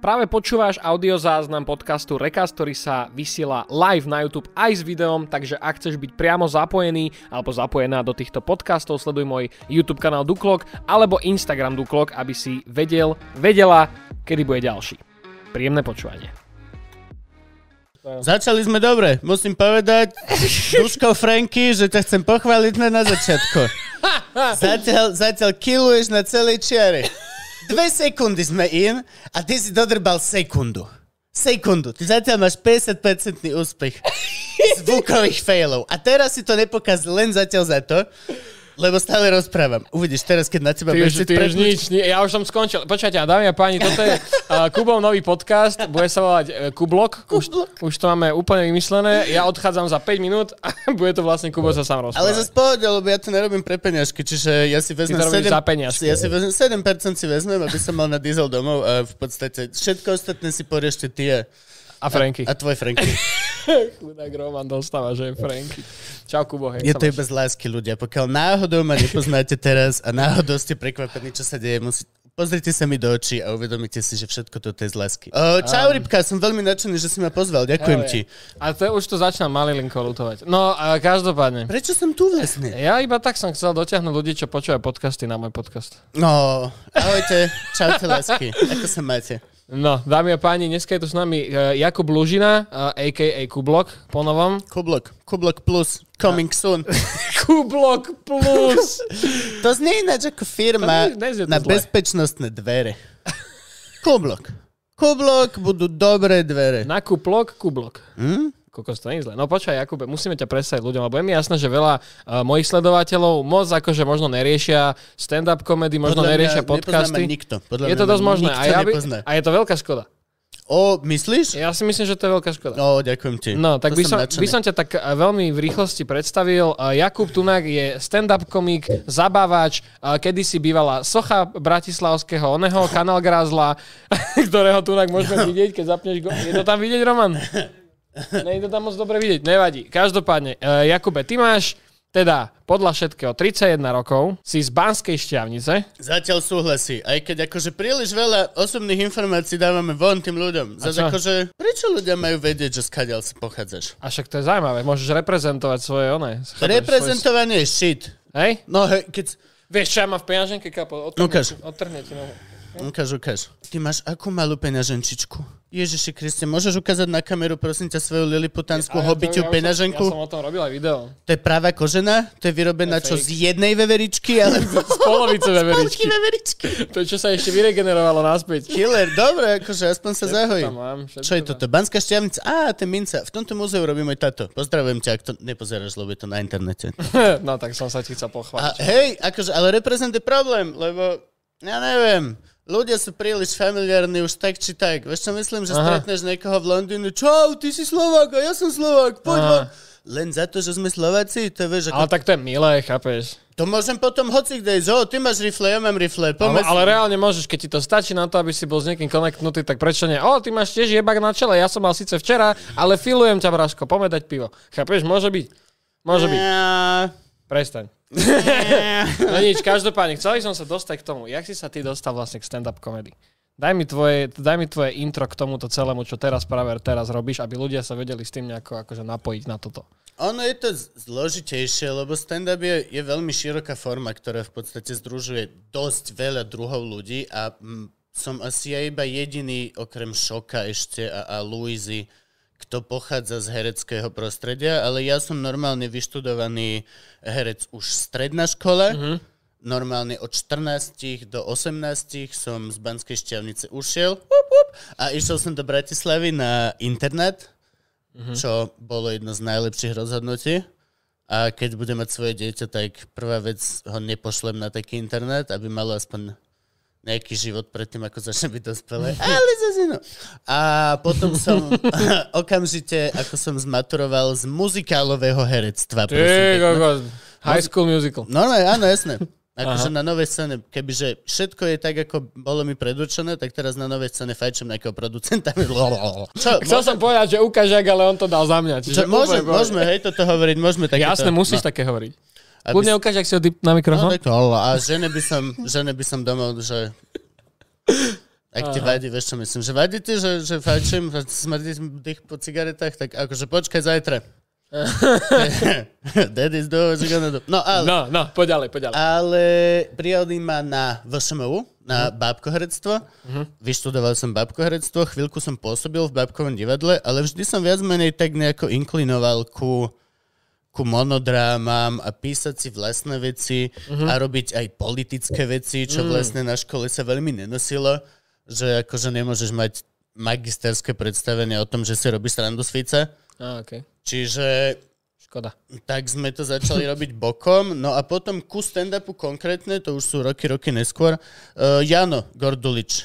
Práve počúvaš audiozáznam podcastu Rekast, ktorý sa vysiela live na YouTube aj s videom, takže ak chceš byť priamo zapojený alebo zapojená do týchto podcastov, sleduj môj YouTube kanál Duklok alebo Instagram Duklok, aby si vedela, kedy bude ďalší. Príjemné počúvanie. Začali sme dobre, musím povedať, Duško Franky, že ťa chcem pochváliť na začiatku. Zatiaľ killuješ na celej čiare. 2 sekundy sme in a ty si dodrbal sekundu. Sekundu. Ty zatiaľ máš 50% úspech zvukových failov. A teraz si to nepokaz len zatiaľ za to, lebo stále rozprávam. Uvidíš teraz, keď na teba prečítam. Ty už nič, ja už som skončil. Počkajte, dámy a páni, toto je Kubov nový podcast, bude sa volať Kublok. Už to máme úplne vymyslené. Ja odchádzam za 5 minút a bude to vlastne Kubo sa sám rozprávať. Ale zase pohodne, lebo ja to nerobím pre peniažky, čiže ja si vezmem 7% si vezmem, aby som mal na diesel domov a v podstate všetko ostatné si poriešte ty a Franky. A tvoj Franky. Chudák Roman dostáva, že je Franky. Čau, Kubo, hej. Je to iba z lásky, ľudia. Pokiaľ náhodou ma nepoznáte teraz a náhodou ste prekvapení, čo sa deje, pozrite sa mi do očí a uvedomite si, že všetko toto je z lásky. Čau, Rybka, som veľmi nadšený, že si ma pozval. Ďakujem ti. A to už to začnám malilinko lutovať. No, a každopádne. Prečo som tu vlastne? Ja iba tak som chcel dotiahnuť ľudí, čo počúvajú podcasty na môj podcast. No, ahojte. Čaute, lásky. Ako sa máte? No, dámy a páni, dneska je tu s nami Jakub Lužina, a.k.a. Kublok, ponovom. Kublok plus, coming soon. Kublok plus. To znie ináč ako firma na bezpečnostné dvere. Kublok budú dobré dvere. Na Kublok. Kokos, to nie je zle. No počkaj, Jakube, musíme ťa presať ľuďom, lebo je mi jasné, že veľa mojich sledovateľov moc akože možno neriešia stand-up komedy, možno neriešia podcasty. Nikto. Je to dosť možné. A je to veľká škoda. O, myslíš? Ja si myslím, že to je veľká škoda. O, ďakujem ti. No, tak by som ťa tak veľmi v rýchlosti predstavil. Jakub Tunák je stand-up komik, zabávač, kedysi bývala socha bratislavského oného, Kanál Grázla, ktorého Tunák môžeme vidieť, keď zapneš go. Je to tam vidieť, Roman? Nejde to tam moc dobre vidieť, nevadí. Každopádne, Jakube, ty máš teda podľa všetkého 31 rokov, si z Banskej Štiavnice. Zatiaľ súhlasí, aj keď akože príliš veľa osobných informácií dávame von tým ľuďom. Zatiaľ akože, prečo ľudia majú vedieť, že skadiaľ si pochádzaš? A však to je zaujímavé, môžeš reprezentovať svoje one. Reprezentovanie je shit. Hej? No, keď... Vieš, čo ja mám v peňaženke, kapo? Odtrhne ti nohu. Ukáž. Ty máš akú malú peňaženčičku? Ježiši Kriste, môžeš ukázať na kameru, prosím ťa, svoju liliputánsku hobitiu peňaženku? Ja som o tom robil aj video. To je práva kožená? To je vyrobená čo z jednej veveričky? Alebo... Z polovice veveričky. To, čo sa ešte vyregenerovalo naspäť. Killer, dobre, akože aspoň sa zahojí. Čo je toto? Banská Štiavnica? Á, to je minca. V tomto múzeu robí môj tato. Pozdravujem ťa, ak to nepozeráš, lebo je to na internete. No, tak som sa ti chcel pochváliť. Hej, akože, ale reprezentuje problém, lebo ja neviem. Ľudia sú príliš familiárni už tak či tak. Vieš čo myslím, že stretneš niekoho v Londýne, čau, ty si Slovák a ja som Slovák, poď. Len za to, že sme Slováci, to vieš... Ale ako... tak to je milé, chápeš? To môžem potom hocikdej, ty máš rifle, ja mám rifle, pomeď. Ale reálne môžeš, keď ti to stačí na to, aby si bol s niekým konektnutý, tak prečo nie? Ty máš tiež jebak na čele, ja som mal síce včera, ale filujem ťa, Braško, pomeď dať pivo. Chápeš, môže byť. Prestaň. No nič, každopádne, chcel som sa dostať k tomu, jak si sa ty dostal vlastne k stand-up komedy. Daj mi tvoje intro k tomuto celému, čo teraz robíš, aby ľudia sa vedeli s tým nejako akože napojiť na toto. Ono je to zložitejšie, lebo stand-up je veľmi široká forma, ktorá v podstate združuje dosť veľa druhov ľudí a som asi ja iba jediný, okrem Šoka ešte a Luizy, kto pochádza z hereckého prostredia, ale ja som normálne vyštudovaný herec už stredná škola. Mm-hmm. Normálne od 14 do 18 som z Banskej Štiavnice ušiel a išiel som do Bratislavy na internát, čo bolo jedno z najlepších rozhodnutí. A keď budem mať svoje dieťa, tak prvá vec ho nepošlem na taký internát, aby malo aspoň nejaký život predtým, ako začne byť dospelé. Ale zase no. A potom som okamžite, ako som zmaturoval z muzikálového herectva. High School Musical. Normálne, áno, jasné. Akože na novej scéne, kebyže všetko je tak, ako bolo mi predurčené, tak teraz na novej scéne fajčem nejakého producenta. Chcel som povedať, že ukážak, ale on to dal za mňa. Môžeme, hej, toto hovoriť, môžeme také. Jasné, musíš také hovoriť. Kľudne ukáž, ak si ho dip na mikrofón. No, a žene by som domol, že... Ak ti vadí, vieš čo myslím, že vadí ti, že fajčím, smrdí dých po cigaretách, tak akože počkaj zajtra. Daddy's do. No, ale, no, poď ďalej. Ale prijali ma na VŠMU, na bábkoherectvo. Vyštudoval som bábkoherectvo, chvíľku som pôsobil v bábkovom divadle, ale vždy som viac menej tak nejako inklinoval ku monodrámam a písať si vlastné veci a robiť aj politické veci, čo vlastne na škole sa veľmi nenosilo, že akože nemôžeš mať magisterské predstavenie o tom, že si robíš srandu z Fica. Okay. Čiže škoda. Tak sme to začali robiť bokom, no a potom ku stand-upu konkrétne, to už sú roky neskôr, Jano Gordulič,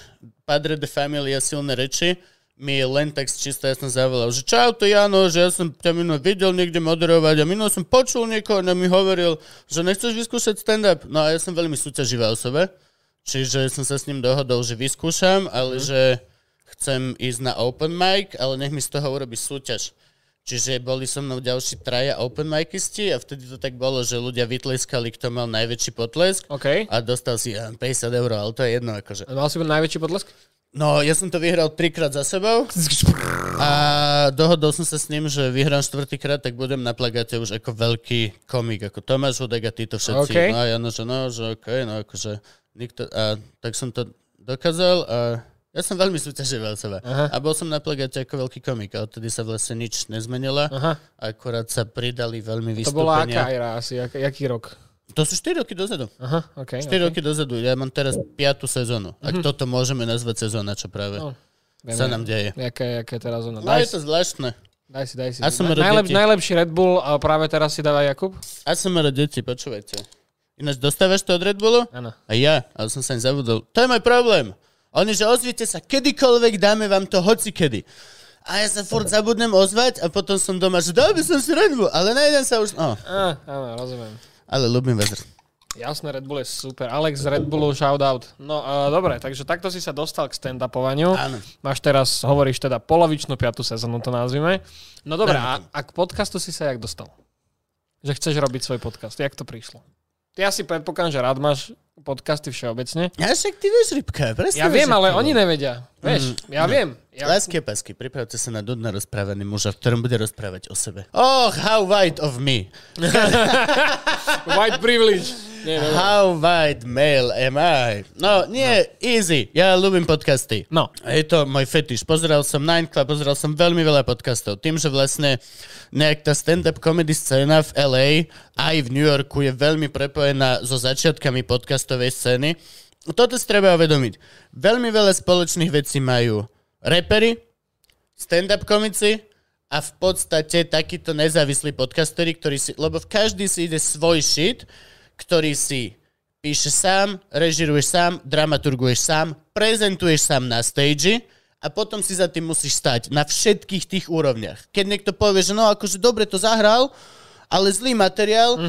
Padre de Familia, silné reči, mi len tak čisto jasno zavolal, že čau to Jano, že ja som ťa minul videl niekde moderovať a minul som počul niekoho, a mi hovoril, že nechceš vyskúšať stand-up. No a ja som veľmi súťaživá osoba, čiže som sa s ním dohodol, že vyskúšam, ale že chcem ísť na open mic, ale nech mi z toho urobí súťaž. Čiže boli so mnou ďalší traja open micisti a vtedy to tak bolo, že ľudia vytleskali, kto mal najväčší potlesk a dostal si 50 €, ale to je jedno akože. A mal si bol najväčší potlesk? No, ja som to vyhral 3-krát za sebou a dohodol som sa s ním, že vyhrám 4-krát, tak budem na plagáte už ako veľký komik, ako Tomáš Hudák a títo všetci. Okay. No a Jano, že okej, no akože nikto, a tak som to dokázal a... Ja som veľmi súťaževal seba. A bol som na plagáte ako veľký komik, ale odtedy sa vlastne nič nezmenilo. Akurát sa pridali veľmi vystúpenia. To bola aká era asi? Jaký rok? To sú 4 roky dozadu. 4 roky dozadu. Ja mám teraz 5. sezónu. Ak toto môžeme nazvať sezóna, čo práve sa nám deje. Jaká je teraz ona? No je to zvláštne. Daj si. Najlepší Red Bull a práve teraz si dáva Jakub? ASMR deti, počúvajte. Ináč dostávaš to od Red Bullu? Áno. A ja, ale som sa im zabudol. To je môj problém. Oni, že ozvite sa, kedykoľvek dáme vám to hocikedy. A ja sa furt zabudnem ozvať a potom som doma, že dal by som si Red Bull, ale najdem sa už... Áno, rozumiem. Ale ľúbim väzr. Jasné, Red Bull je super. Alex z Red Bullu, shoutout. No, dobre, takže takto si sa dostal k stand-upovaniu. Áno. Máš teraz, hovoríš teda polovičnú 5. sezónu, to nazvime. No dobre, a k podcastu si sa jak dostal? Že chceš robiť svoj podcast, jak to prišlo? Ja si predpokladám, že rád máš podcasty všeobecne. Ja však ty vieš, Rybka. Ja viem, ale oni nevedia. Vieš, ja viem. Láske pasky, pripravte sa na dodna rozprávaný muža, v ktorom bude rozprávať o sebe. Oh, how white of me. White privilege. How white male am I? No, easy. Ja ľúbim podcasty. No. Je to môj fetiš. Pozeral som 9 Club, pozeral som veľmi veľa podcastov. Tým, že vlastne nejak tá stand-up comedy scéna v LA aj v New Yorku je veľmi prepojená so začiatkami podcastovej scény. Toto si treba uvedomiť. Veľmi veľa spoločných vecí majú raperi, stand-up komici a v podstate takíto nezávislí podcasteri, ktorí si... Lebo každý si ide svoj shit, ktorý si píše sám, režiruješ sám, dramaturguješ sám, prezentuješ sám na stage a potom si za tým musíš stať na všetkých tých úrovniach. Keď niekto povie, že no akože dobre to zahral, ale zlý materiál,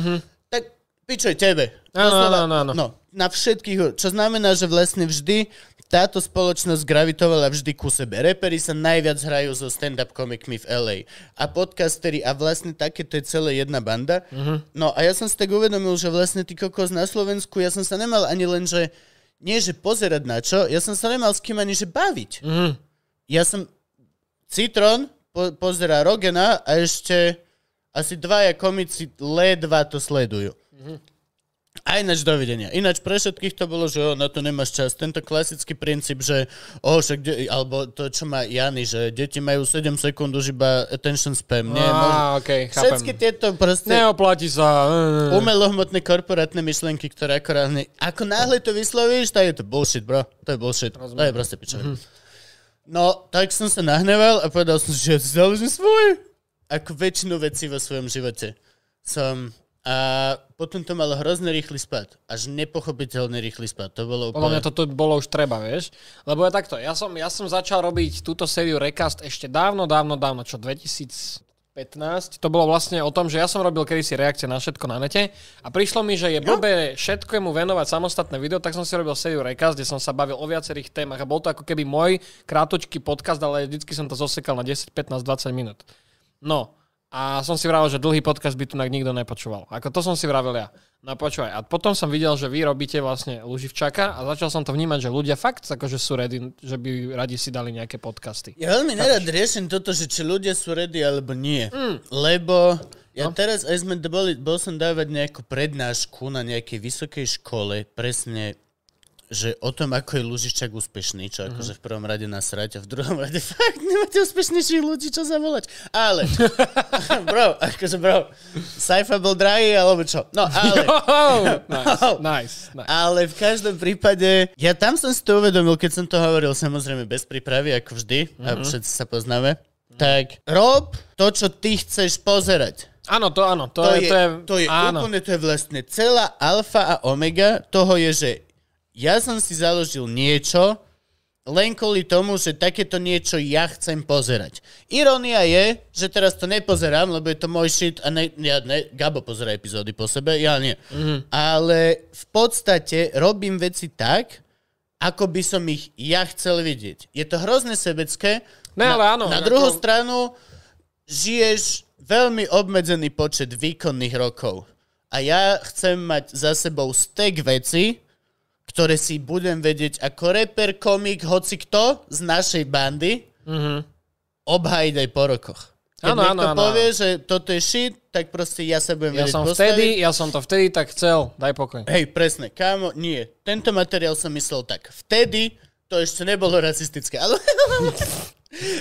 tak pičuj tebe. No. Na všetkých, čo znamená, že vlastne vždy táto spoločnosť gravitovala vždy ku sebe. Reperi sa najviac hrajú so stand-up komikmi v LA. A podcasteri a vlastne také to je celé jedna banda. No a ja som si tak uvedomil, že vlastne ty kokos na Slovensku, ja som sa nemal ani len, že nie, že pozerať na čo, ja som sa nemal s kým ani, že baviť. Ja som Citron pozera Rogena a ešte asi dvaja komici ledva to sledujú. A ináč dovidenia. Ináč pre všetkých to bolo, že na to nemáš čas. Tento klasický princíp, že alebo to, čo má Jany, že deti majú 7 sekúnd už iba attention spam. Všetky tieto proste... Neoplatí sa. Umelohmotné korporátne myšlenky, ktoré ako náhle to vyslovíš, tak je to bullshit, bro. To je bullshit. Rozumiem. To je proste pičo. No, tak som sa nahneval a povedal som, že ja si založím svoj. Ako väčšinu vecí vo svojom živote som... A potom to malo hrozne rýchly spad. Až nepochopiteľne rýchly spad. To bolo úplne... Podľa mňa toto bolo už treba, vieš? Lebo ja takto, ja som začal robiť túto sériu Recast ešte dávno, čo 2015. To bolo vlastne o tom, že ja som robil kedysi reakcie na všetko na nete a prišlo mi, že je blbé všetkému venovať samostatné video, tak som si robil sériu Recast, kde som sa bavil o viacerých témach a bol to ako keby môj krátučký podcast, ale vždycky som to zosekal na 10, 15, 20 minút. No... A som si vravel, že dlhý podcast by tu nikto nepočúval. Ako to som si vravel ja. No počúvaj. A potom som videl, že vy robíte vlastne Lúživčáka a začal som to vnímať, že ľudia fakt akože sú ready, že by radi si dali nejaké podcasty. Ja veľmi nerad riešim toto, že či ľudia sú ready alebo nie. Lebo ja teraz aj sme bol som dávať nejakú prednášku na nejakej vysokej škole, presne že o tom, ako je Lúživčák úspešný, čo akože v prvom rade nasrať a v druhom rade fakt nemáte úspešnejších ľudí, čo zavolať. Ale, bro, Saifa bol drahý, alebo čo? No, ale... Nice. Ale v každom prípade, ja tam som si to uvedomil, keď som to hovoril, samozrejme bez prípravy, ako vždy, a všetci sa poznáme, tak rob to, čo ty chceš pozerať. Áno, to je úplne, to je vlastne celá alfa a omega toho je, že ja som si založil niečo len kvôli tomu, že takéto niečo ja chcem pozerať. Irónia je, že teraz to nepozerám, lebo je to môj shit a Gabo pozerá epizódy po sebe, ja nie. Ale v podstate robím veci tak, ako by som ich ja chcel vidieť. Je to hrozne sebecké. Druhú stranu žiješ veľmi obmedzený počet výkonných rokov. A ja chcem mať za sebou stek veci, ktoré si budem vedieť ako reper, komik, hoci kto z našej bandy obhájiť aj po rokoch. Keď niekto povie, že toto je shit, tak proste ja sa budem vedieť postaviť. Ja som to vtedy tak chcel, daj pokoj. Hej, presne, kámo, nie. Tento materiál som myslel tak. Vtedy to ešte nebolo rasistické, ale...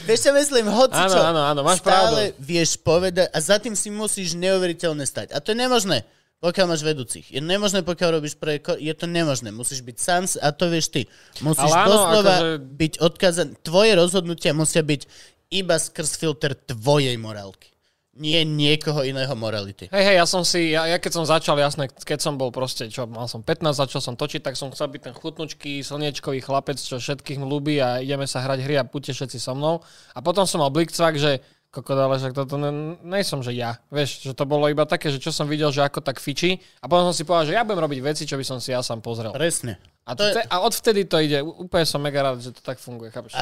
Vieš, ja myslím, hocičo. Áno, máš pravdu. Stále vieš povedať a za tým si musíš neuveriteľne stať. A to je nemožné. Pokiaľ máš vedúcich. Je nemožné, pokiaľ robíš projekt, je to nemožné. Musíš byť sám a to vieš ty. Musíš byť odkázaný. Tvoje rozhodnutia musia byť iba skrz filter tvojej morálky. Nie niekoho iného morality. Hej, ja keď som začal, jasné, keď som bol proste, mal som 15, začal som točiť, tak som chcel byť ten chutnučký, slniečkový chlapec, čo všetkých ľúbi a ideme sa hrať hry a buďte všetci so mnou. A potom som mal blikcvak, že kokodale, však toto nejsom, že ja. Vieš, že to bolo iba také, že čo som videl, že ako tak fičí a potom som si povedal, že ja budem robiť veci, čo by som si ja sám pozrel. Presne. A odvtedy to ide. Úplne som mega rád, že to tak funguje, chápeš?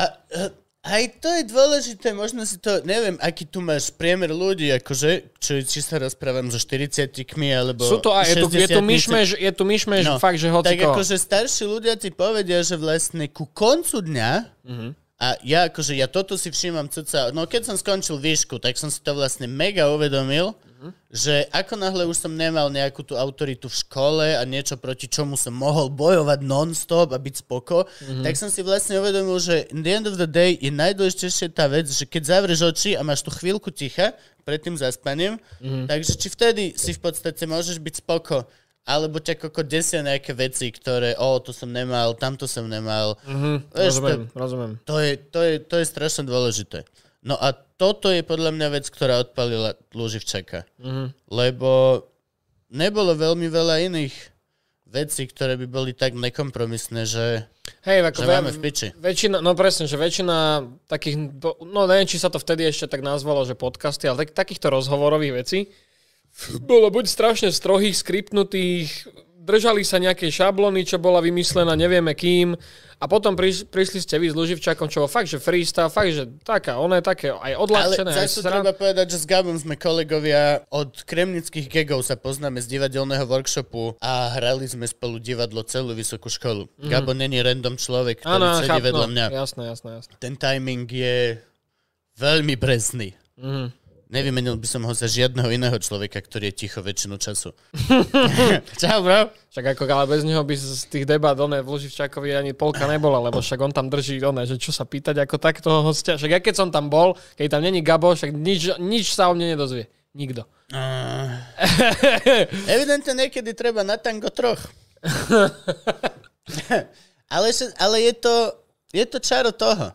Aj to je dôležité, možno si to, neviem, aký tu máš priemer ľudí, akože, či sa rozprávam so 40-tikmi, alebo 60-tikmi. Sú to aj, je tu myšmež, fakt, že hociko. Tak akože starší ľudia ti povedia, že vlastne ku koncu dňa a ja akože, ja toto si všímam cca, no keď som skončil výšku, tak som si to vlastne mega uvedomil, že ako náhle už som nemal nejakú tú autoritu v škole a niečo proti čomu som mohol bojovať non-stop a byť spoko, tak som si vlastne uvedomil, že in the end of the day je najdôležitejšia tá vec, že keď zavrieš oči a máš tú chvíľku ticha pred tým zaspaním, takže či vtedy si v podstate môžeš byť spoko, alebo ťa koko desia nejaké veci, ktoré, to som nemal, tamto som nemal. Rozumiem. To je strašne dôležité. No a toto je podľa mňa vec, ktorá odpalila Lúživčáka. Lebo nebolo veľmi veľa iných vecí, ktoré by boli tak nekompromisné, že... Hej, ako máme v piči. Väčšina takých... neviem, či sa to vtedy ešte tak nazvalo, že podcasty, ale takýchto rozhovorových vecí bolo buď strašne strohých, skriptnutých, držali sa nejakej šablony, čo bola vymyslená, nevieme kým, a potom prišli ste vy s Lúživčákom, čo bol fakt, že freestyle, fakt, že taká, ono je také aj odľahčené. Ale zase treba povedať, že s Gabom sme kolegovia, od kremnických gegov sa poznáme z divadelného workshopu a hrali sme spolu divadlo celú vysokú školu. Gabo není random človek, ktorý sedí vedľa mňa. Jasné. Ten timing je veľmi presný. Nevymenil by som ho za žiadneho iného človeka, ktorý je ticho väčšinu času. Čau, bro. Však ako, ale bez neho by z tých debát v Lúživčákovi ani polka nebola, lebo však on tam drží že čo sa pýtať ako tak toho hostia. Však ja keď som tam bol, keď tam není Gabo, však nič sa o mne nedozvie. Nikto. Evidentne niekedy treba na tango troch. ale je to... Je to čaro toho.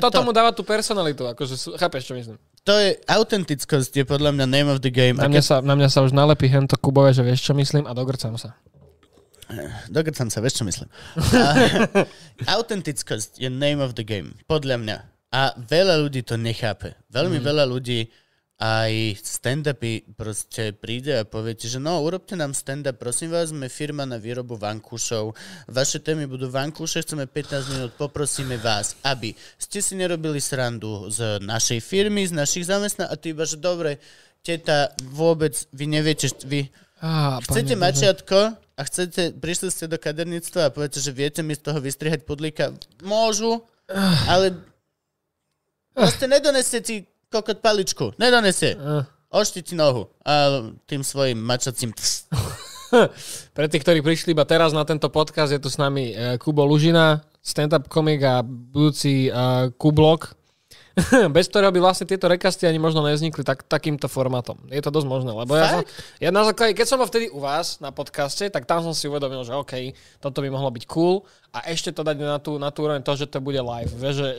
Toto mu dáva tú personalitu, akože, chápeš, čo myslím. To je autentickosť, je podľa mňa name of the game. Na mňa sa už nalepí hento Kubové, že vieš, čo myslím, a dogrcam sa. Vieš, čo myslím. Autentickosť je name of the game, podľa mňa. A veľa ľudí to nechápe. Veľmi veľa ľudí aj stand-upy proste príde a poviete, že no, urobte nám stand-up, prosím vás, sme firma na výrobu vankúšov, vaše témy budú vankúše, chceme 15 minút, poprosíme vás, aby ste si nerobili srandu z našej firmy, z našich zamestnaní, a ty iba, že dobre, teta, vôbec, vy neviete, vy chcete mačiatko a chcete, prišli ste do kaderníctva a poviete, že viete mi z toho vystrihať pudlíka, môžu, ale proste nedonesie ti kokot paličku, nedonesie. Ošti ti nohu a tým svojim mačacím. Pre tých, ktorí prišli iba teraz na tento podcast, je tu s nami Kubo Lužina, stand-up komik a budúci Kublok, bez ktorého by vlastne tieto rekasty ani možno nevznikli takýmto formátom. Je to dosť možné, lebo ja na základe, keď som bol vtedy u vás na podcaste, tak tam som si uvedomil, že OK, toto by mohlo byť cool a ešte to dať na tú úroveň to, že to bude live,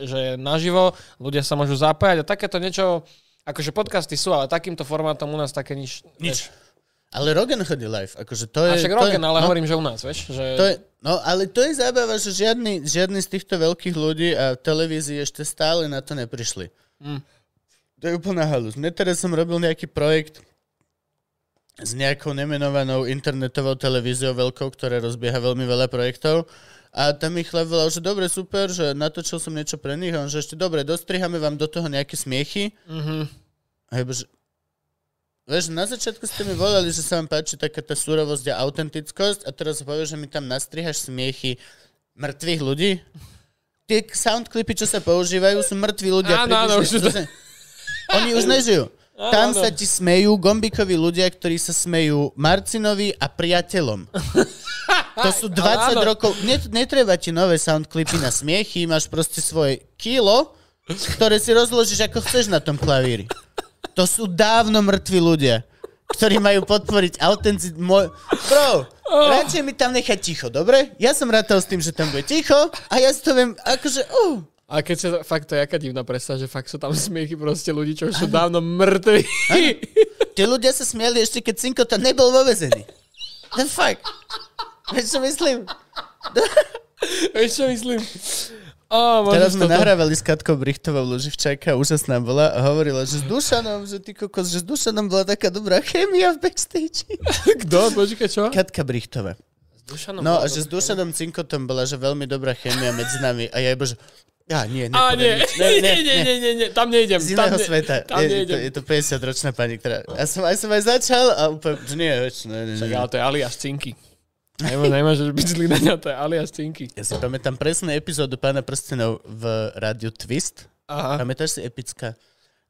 že naživo, ľudia sa môžu zapájať a takéto niečo, akože podcasty sú, ale takýmto formátom u nás také nič. Ale Rogan chodí live, akože to je... A však Rogan, ale no, hovorím, že u nás, vieš, že... To je, no, ale to je zábava, že žiadny z týchto veľkých ľudí a televízii ešte stále na to neprišli. To je úplná halus. Teraz som robil nejaký projekt s nejakou nemenovanou internetovou televíziou veľkou, ktorá rozbieha veľmi veľa projektov a tam ich chlap volal, že dobre, super, že natočil som niečo pre nich a on, že ešte dobre, dostrihame vám do toho nejaké smiechy. A jebo, že... Vieš, na začiatku ste mi volali, že sa vám páči taká tá surovosť a autentickosť a teraz povieš, že mi tam nastrihaš smiechy mŕtvych ľudí. Tie soundklipy, čo sa používajú, sú mŕtvi ľudia. Áno, oni už nežijú. Tam sa ti smejú gombíkoví ľudia, ktorí sa smejú Marcinovi a priateľom. To sú 20 rokov. Netreba ti nové soundklipy na smiechy, máš proste svoje kilo, ktoré si rozložíš ako chceš na tom klavíri. To sú dávno mŕtvi ľudia, ktorí majú podporiť autentic... Bro, radšej mi tam nechať ticho, dobre? Ja som rátal s tým, že tam bude ticho a ja si to viem akože... A keď sa... Fakt to je jaká divná predstava, že fakt sú tam smiechy proste ľudí, čo sú dávno mŕtvi. Tie ľudia sa smiali ešte, keď Cinko tam nebol vo väzení. Ten fakt. Vieš, čo myslím? Teraz sme nahrávali s Katkou Brichtovou Lúživčáka, úžasná bola a hovorila, že s Dušanom, že ty kokos, že s Dušanom bola taká dobrá chémia v backstage. Kto? Počkaj, čo? Katka Brichtová. No a že s Dušanom Cinkotom bola, že veľmi dobrá chémia medzi nami a ja iba, že... Nie, tam nejdem. Z iného sveta. Je to 50-ročná pani, ktorá... Ja som aj začal a úplne... Nie. Ale to je alias Cinky. Nemáš byť zlý na ňa, to je alias Cinky. Ja si pamätám presnú epizódu Pána prstenov v Rádiu Twist. Pamätáš si epická?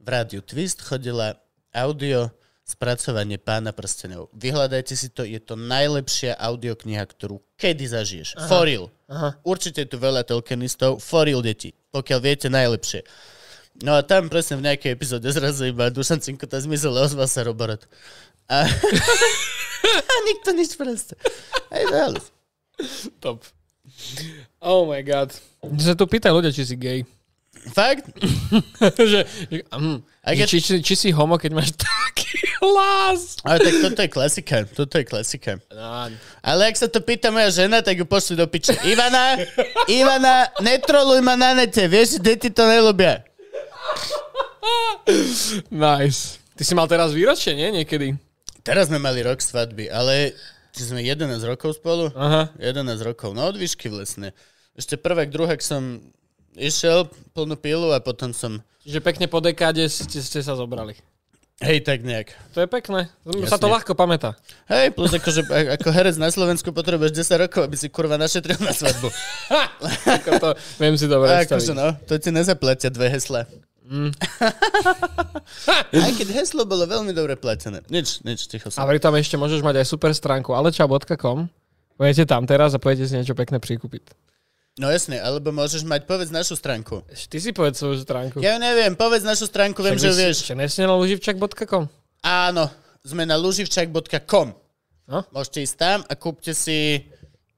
V Rádiu Twist chodila audio spracovanie Pána prstenov. Vyhľadajte si to, je to najlepšia audiokniha, ktorú kedy zažiješ. For real. Určite je tu veľa telkenistov. For real, deti. Pokiaľ viete, najlepšie. No a tam presne v nejakej epizóde zrazu iba Dušan Cinky tá zmizol a ozval sa Roborot. A... nikto nič proste. Top. Oh my god. Že sa tu pýtaj ľudia, či si gay. Fakt? Či si homo, keď máš taký hlas. Ale tak toto je klasika. Ale ak sa to pýta moja žena, tak ju pošli do piče. Ivana, netroluj ma na nete. Vieš, deti to nelúbia. Nice. Ty si mal teraz výročie, nie? Niekedy. Teraz sme mali rok svadby, ale sme 11 rokov spolu. 11 rokov, no od výšky vlastne. Ešte prvák, druhák som išiel plnú pilu a potom som... Čiže pekne po dekáde ste sa zobrali. Hej, tak nejak. To je pekné. Jasne. Sa to ľahko pamätá. Hej, plus akože, ako herec na Slovensku potrebuješ 10 rokov, aby si kurva našetril na svadbu. To viem si dobre predstaviť. Akože no, to ti nezaplatia dve heslá. Aj keď heslo bolo veľmi dobre platené. Nič, ticho som. A pri tom ešte môžeš mať aj super stránku aleča.com. Pojete tam teraz a pojete si niečo pekné prikúpiť. No jasne, alebo môžeš mať, povedz našu stránku. Ty si povedz svoju stránku. Ja neviem, povedz našu stránku, viem, že ju vieš. Však nesne na lúživčak.com? Áno, sme na lúživčak.com. Môžete ísť tam a kúpte si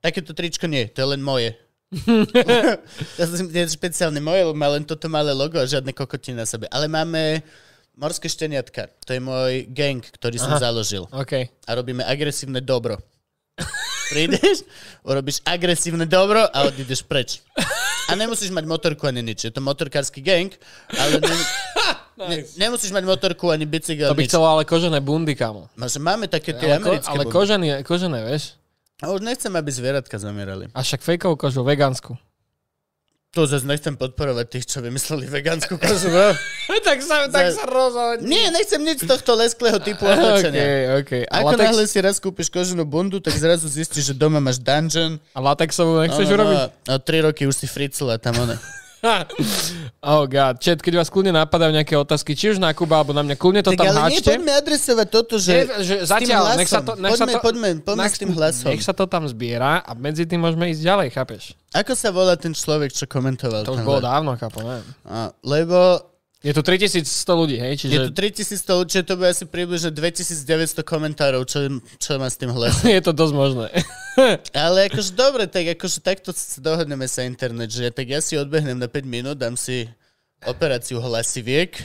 takéto tričko, nie, to je len moje. Je špeciálne moje, má len toto malé logo a žiadne kokotiny na sebe. Ale máme morské šteniatka. To je môj gang, ktorý som založil. Okay. A robíme agresívne dobro. Prídeš, urobíš agresívne dobro a odídeš preč. A nemusíš mať motorku ani nič. Je to motorkársky gang, ale... Nice. Nemusíš mať motorku ani bicykel. To by chcelo ale kožené bundy, kámo. Máme také tie americké bundy. Ale kožené, vieš? A už nechcem, aby zvieratka zamierali. A však fejkovú kožu, vegánsku. To zase nechcem podporovať tých, čo vymysleli vegánsku kožu, bro. tak sa rozhodni. Nie, nechcem nič z tohto lesklého typu otočenia. Okay. Ako náhle si raz kúpiš koženú bundu, tak zrazu zistíš, že doma máš dungeon. A latexovú nechceš urobiť? No, 3 roky už si fricla tam ona. Oh god, chat, keď vás kľudne napadajú nejaké otázky, či už na Kuba, alebo na mňa, kľudne to tak, tam háčte. Ale nepoďme adresovať toto, že zatiaľ, nech sa to... Poďme s tým hlasom. Nech sa to tam zbiera a medzi tým môžeme ísť ďalej, chápeš? Ako sa volá ten človek, čo komentoval? To už bolo dávno, chápo, neviem. Lebo... Je tu 3100 ľudí, hej? Čiže... Je tu 3100 ľudí, čiže to bude asi približne 2900 komentárov, čo má s tým hlasom. Je to dosť možné. Ale akože dobre, tak akože takto dohodneme sa internet, že tak ja si odbehnem na 5 minút, dám si operáciu hlasiviek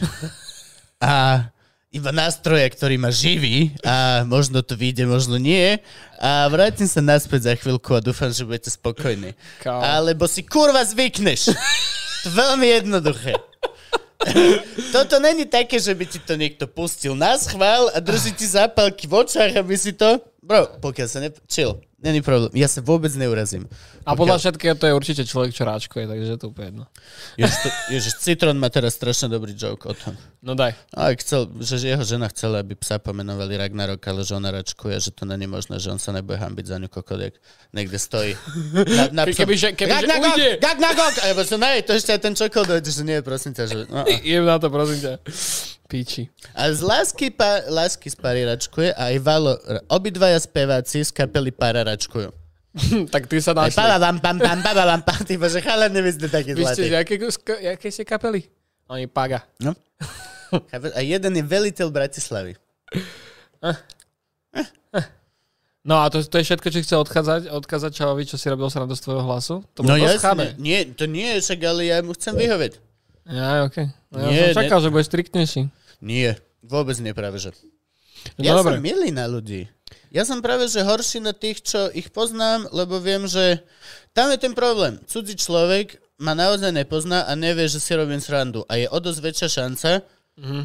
a iba nástroje, ktorý ma živí a možno to vyjde, možno nie a vrátim sa naspäť za chvíľku a dúfam, že budete spokojní. Alebo si kurva zvykneš. To je veľmi jednoduché. Toto není také, že by ti to niekto pustil na schvál a drží ti zápalky v očách, aby si to... Bro, pokiaľ sa ne... Chill, není problém. Ja sa vôbec neurazím. A podľa všetkého to je určite človek, čo ráčkuje, takže to úplne jedno. Ježiš, Citrón má teraz strašne dobrý joke o tom. No daj. Aj chcel, že jeho žena chcela, aby psa pomenovali Ragnarok, ale že ona račkuje, že to není možné, že on sa nebude hambiť za ňu kokodek. Niekde stojí. Ragnarok! Alebo že nej, to ešte aj ten čokol dojde, že nie, prosím ťa, že... Jem na to, prosím ťa. Píči. A z lásky z Pary račkuje a aj Valo, obidvaja speváci z kapely Para račkujú. Tak ty sa našli. Pam, ty bože, chala nevyzde taký zlatý. Víšte, jaké ste kapely? Oni Paga. No. A jeden je veliteľ Bratislavy. No a to je všetko, čo chce odkázať Čavovi, čo si robil sa na dosť tvojho hlasu? To no jasne, nie, to nie je však, ale ja mu chcem vyhovieť. Ja, okej. Okay. No, ja som čakal, že bude striktnejší. Nie, vôbec nie práve, že... Ja som milý na ľudí. Ja som práve, že horší na tých, čo ich poznám, lebo viem, že tam je ten problém. Cudzí človek ma naozaj nepozná a nevie, že si robím srandu. A je o dosť väčšia šanca,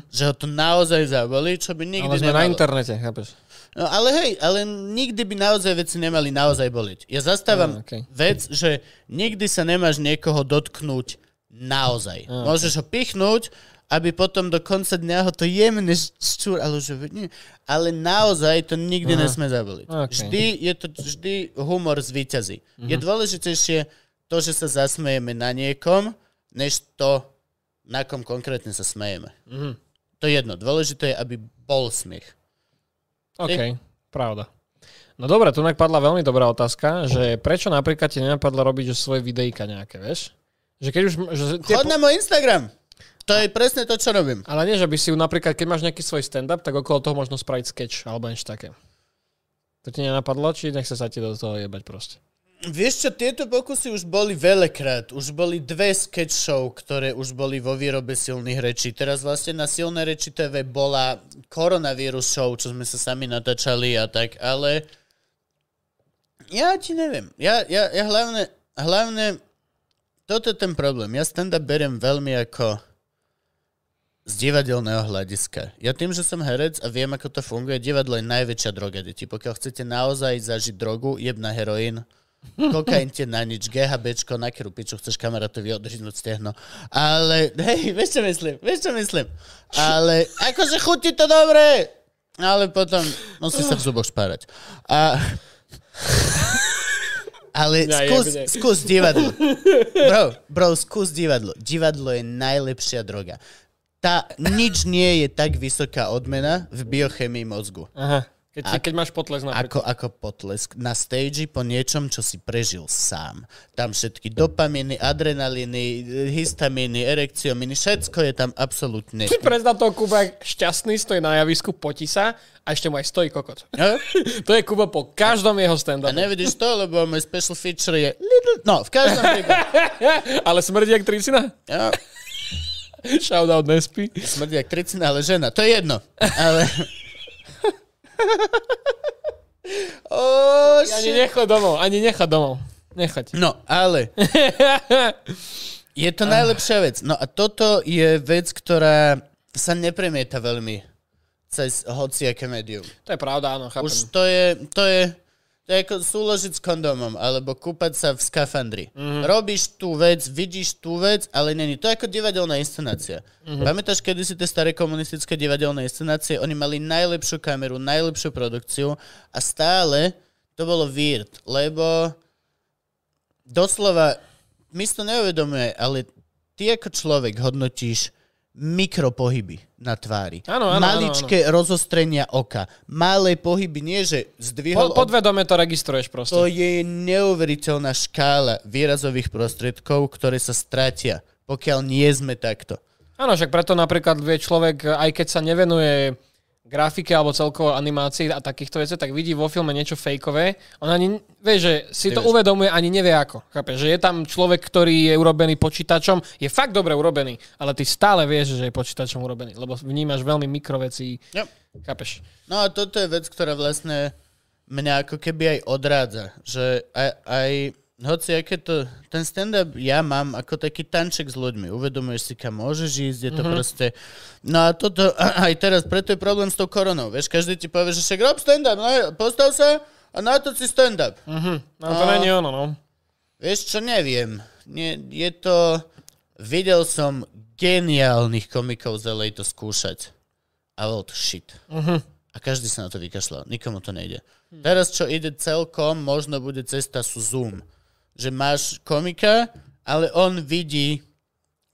že ho to naozaj zabolí, čo by nikdy nemalo. Ale sme na internete, chápeš? No ale hej, ale nikdy by naozaj veci nemali naozaj boliť. Ja zastávam vec, že nikdy sa nemáš niekoho dotknúť naozaj. Okay. Môžeš ho pichnúť, aby potom do konca dňa ho to jemne ščúr, ale už nie. Ale naozaj to nikdy nesme zaboliť. Okay. Vždy humor zvíťazí. Je dôležitejšie to, že sa zasmejeme na niekom, než to, na kom konkrétne sa smejeme. To je jedno. Dôležité je, aby bol smiech. OK, pravda. No dobré, tu napadla veľmi dobrá otázka, že prečo napríklad ti nenapadlo robiť že svoje videjka nejaké, vieš? Že keď už, že chod na môj Instagram. To je presne to, čo robím. Ale nie, že by si napríklad, keď máš nejaký svoj stand-up, tak okolo toho možno spraviť sketch alebo niečo také. To ti nenapadlo? Či nechce sa ti do toho jebať proste? Vieš čo, tieto pokusy už boli veľakrát. Už boli 2 sketch show, ktoré už boli vo výrobe silných rečí. Teraz vlastne na silné reči TV bola koronavírus show, čo sme sa sami natáčali a tak, ale ja ti neviem. Ja hlavne toto je ten problém. Ja stand-up beriem veľmi ako z divadelného hľadiska. Ja tým, že som herec a viem, ako to funguje, divadlo je najväčšia droga, deti. Pokiaľ chcete naozaj zažiť drogu, jeb na heroín, kokain tie na nič, GHBčko, na krupiču, chceš kamarátovi odrihnúť stehno. Ale, hej, vieš, čo myslím. Ale, akože chutí to dobre, ale potom musí sa v zuboch špárať. Ale skús divadlo. Bro, skús divadlo. Divadlo je najlepšia droga. Nič nie je tak vysoká odmena v biochemii mozgu. Aha. Keď máš potlesk napríklad. Ako potlesk. Na stage po niečom, čo si prežil sám. Tam všetky dopaminy, adrenaliny, histaminy, erekciominy, všetko je tam absolútne. Ty predstav toho Kuba šťastný, stojí na javisku, potí sa a ešte mu aj stojí kokot. To je Kuba po každom jeho stand-upu. A nevidíš to, lebo môj special feature je... No, v každom prípade. Ale smrdí jak tricina? Jo. Shoutout Nespy. Smrdí jak tricina, ale žena. To je jedno. Ale... Ani nechod domov. Nechať. No, ale... Je to najlepšia vec. No a toto je vec, ktorá sa nepremieta veľmi cez hociaké médium. To je pravda, áno, chápem. Už to je ako súložiť s kondómom, alebo kúpať sa v skafandri. Mm-hmm. Robíš tú vec, vidíš tú vec, ale není. To je ako divadelná inscenácia. Mm-hmm. Pamätáš, kedy si tie staré komunistické divadelné inscenácie, oni mali najlepšiu kameru, najlepšiu produkciu a stále to bolo weird, lebo doslova, my si to neuvedomuje, ale ty ako človek hodnotíš mikropohyby na tvári. Áno, áno, maličké áno, áno. Rozostrenia oka. Malé pohyby, nie že zdvihol... Podvedome to registruješ proste. To je neuveriteľná škála výrazových prostriedkov, ktoré sa stratia, pokiaľ nie sme takto. Áno, však preto napríklad vie človek, aj keď sa nevenuje grafike alebo celkovo animácii a takýchto vecí, tak vidí vo filme niečo fejkové. On ani vie, že si to uvedomuje, ani nevie ako. Chápeš, že je tam človek, ktorý je urobený počítačom, je fakt dobre urobený, ale ty stále vieš, že je počítačom urobený, lebo vnímaš veľmi mikrovecí. Yep. Chápeš. No a toto je vec, ktorá vlastne mňa ako keby aj odrádza, že aj hoci aké to, ten stand-up ja mám ako taký tanček s ľuďmi. Uvedomuješ si, kam môžeš ísť, je to proste... No a toto, aj teraz, preto je problém s tou koronou. Vieš, každý ti povie, že však rob stand-up, no, postav sa a natoč si stand-up. No to není ono, no. Vieš čo, neviem. Je to... Videl som geniálnych komikov z LA to skúšať. A bol to shit. A každý sa na to vykašľal. Nikomu to nejde. Teraz, čo ide celkom, možno bude cesta sú Zoom. Že máš komika, ale on vidí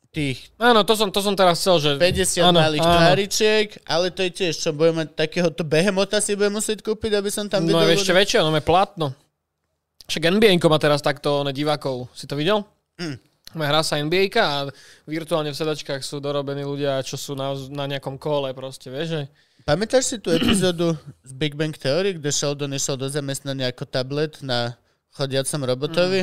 tých... Áno, to som teraz chcel, že... 50 malých tváričiek, ale to je tiež, čo budem mať takéhoto behemota si budem musieť kúpiť, aby som tam videl... No ešte väčšie, ono je plátno. Však NBA-ko má teraz takto divákov. Si to videl? Hrá sa NBA-ka a virtuálne v sedačkách sú dorobení ľudia, čo sú na nejakom kole proste, vieš, že... Pamätáš si tú epizódu z Big Bang Theory, kde Sheldon išiel do zamestnania ako tablet na... chodiacom robotovi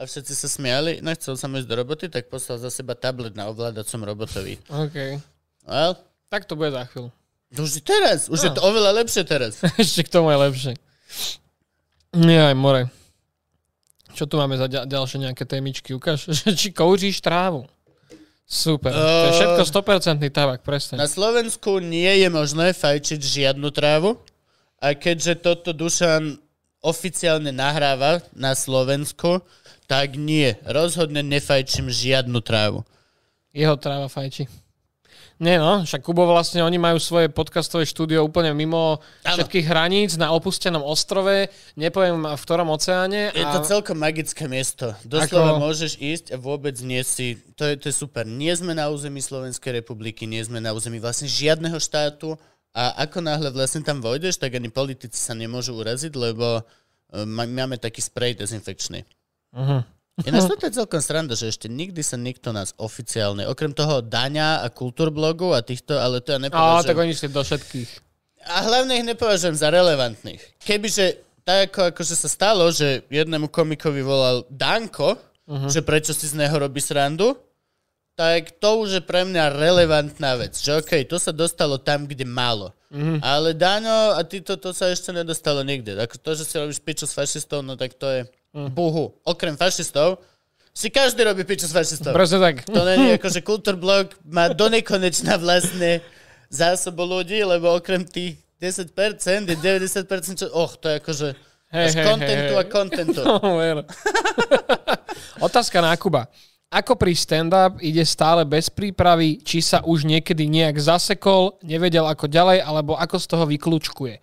a všetci sa smiali. Nechcel som ísť do roboty, tak poslal za seba tablet na ovládacom robotovi. OK. Well, tak to bude za chvíľu. Už teraz. Už je to oveľa lepšie teraz. Ešte k tomu je lepšie. Jaj, more. Čo tu máme za ďalšie nejaké témičky? Ukáž, či kouříš trávu. Super. To je všetko 100% tabak, presne. Na Slovensku nie je možné fajčiť žiadnu trávu. A keďže toto Dušan oficiálne nahráva na Slovensku, tak nie. Rozhodne nefajčím žiadnu trávu. Jeho tráva fajčí. Nie no, však Kubo vlastne, oni majú svoje podcastové štúdio úplne mimo všetkých hraníc, na opustenom ostrove, nepoviem v ktorom oceáne. Je to celkom magické miesto. Doslova ako... môžeš ísť a vôbec nie si, to je super. Nie sme na území Slovenskej republiky, nie sme na území vlastne žiadneho štátu, a ako náhle vlastne tam vojdeš, tak ani politici sa nemôžu uraziť, lebo máme taký sprej dezinfekčný. Ináč to je celkom sranda, že ešte nikdy sa nikto nás oficiálne, okrem toho Daňa a Kultúrblogu a týchto, ale to ja nepovažujem. Tak oni si do všetkých. A hlavne ich nepovažujem za relevantných. Kebyže tak akože sa stalo, že jednému komikovi volal Danko, že prečo si z neho robí srandu, tak to už je pre mňa relevantná vec. Že okej, to sa dostalo tam, kde málo. Ale Dano a títo, to sa ešte nedostalo nikde. Ako to, že si robíš piču s fašistov, no tak to je buhu. Okrem fašistov si každý robí piču s fašistov. Proste tak. To není ako, že Kultúrblok má donekonečná vlastne zásobu ľudí, lebo okrem tých 10% je 90%, to je akože až kontentu a kontentu. Otázka na Kuba. Ako pri stand-up ide stále bez prípravy, či sa už niekedy nejak zasekol, nevedel ako ďalej, alebo ako z toho vyklúčkuje.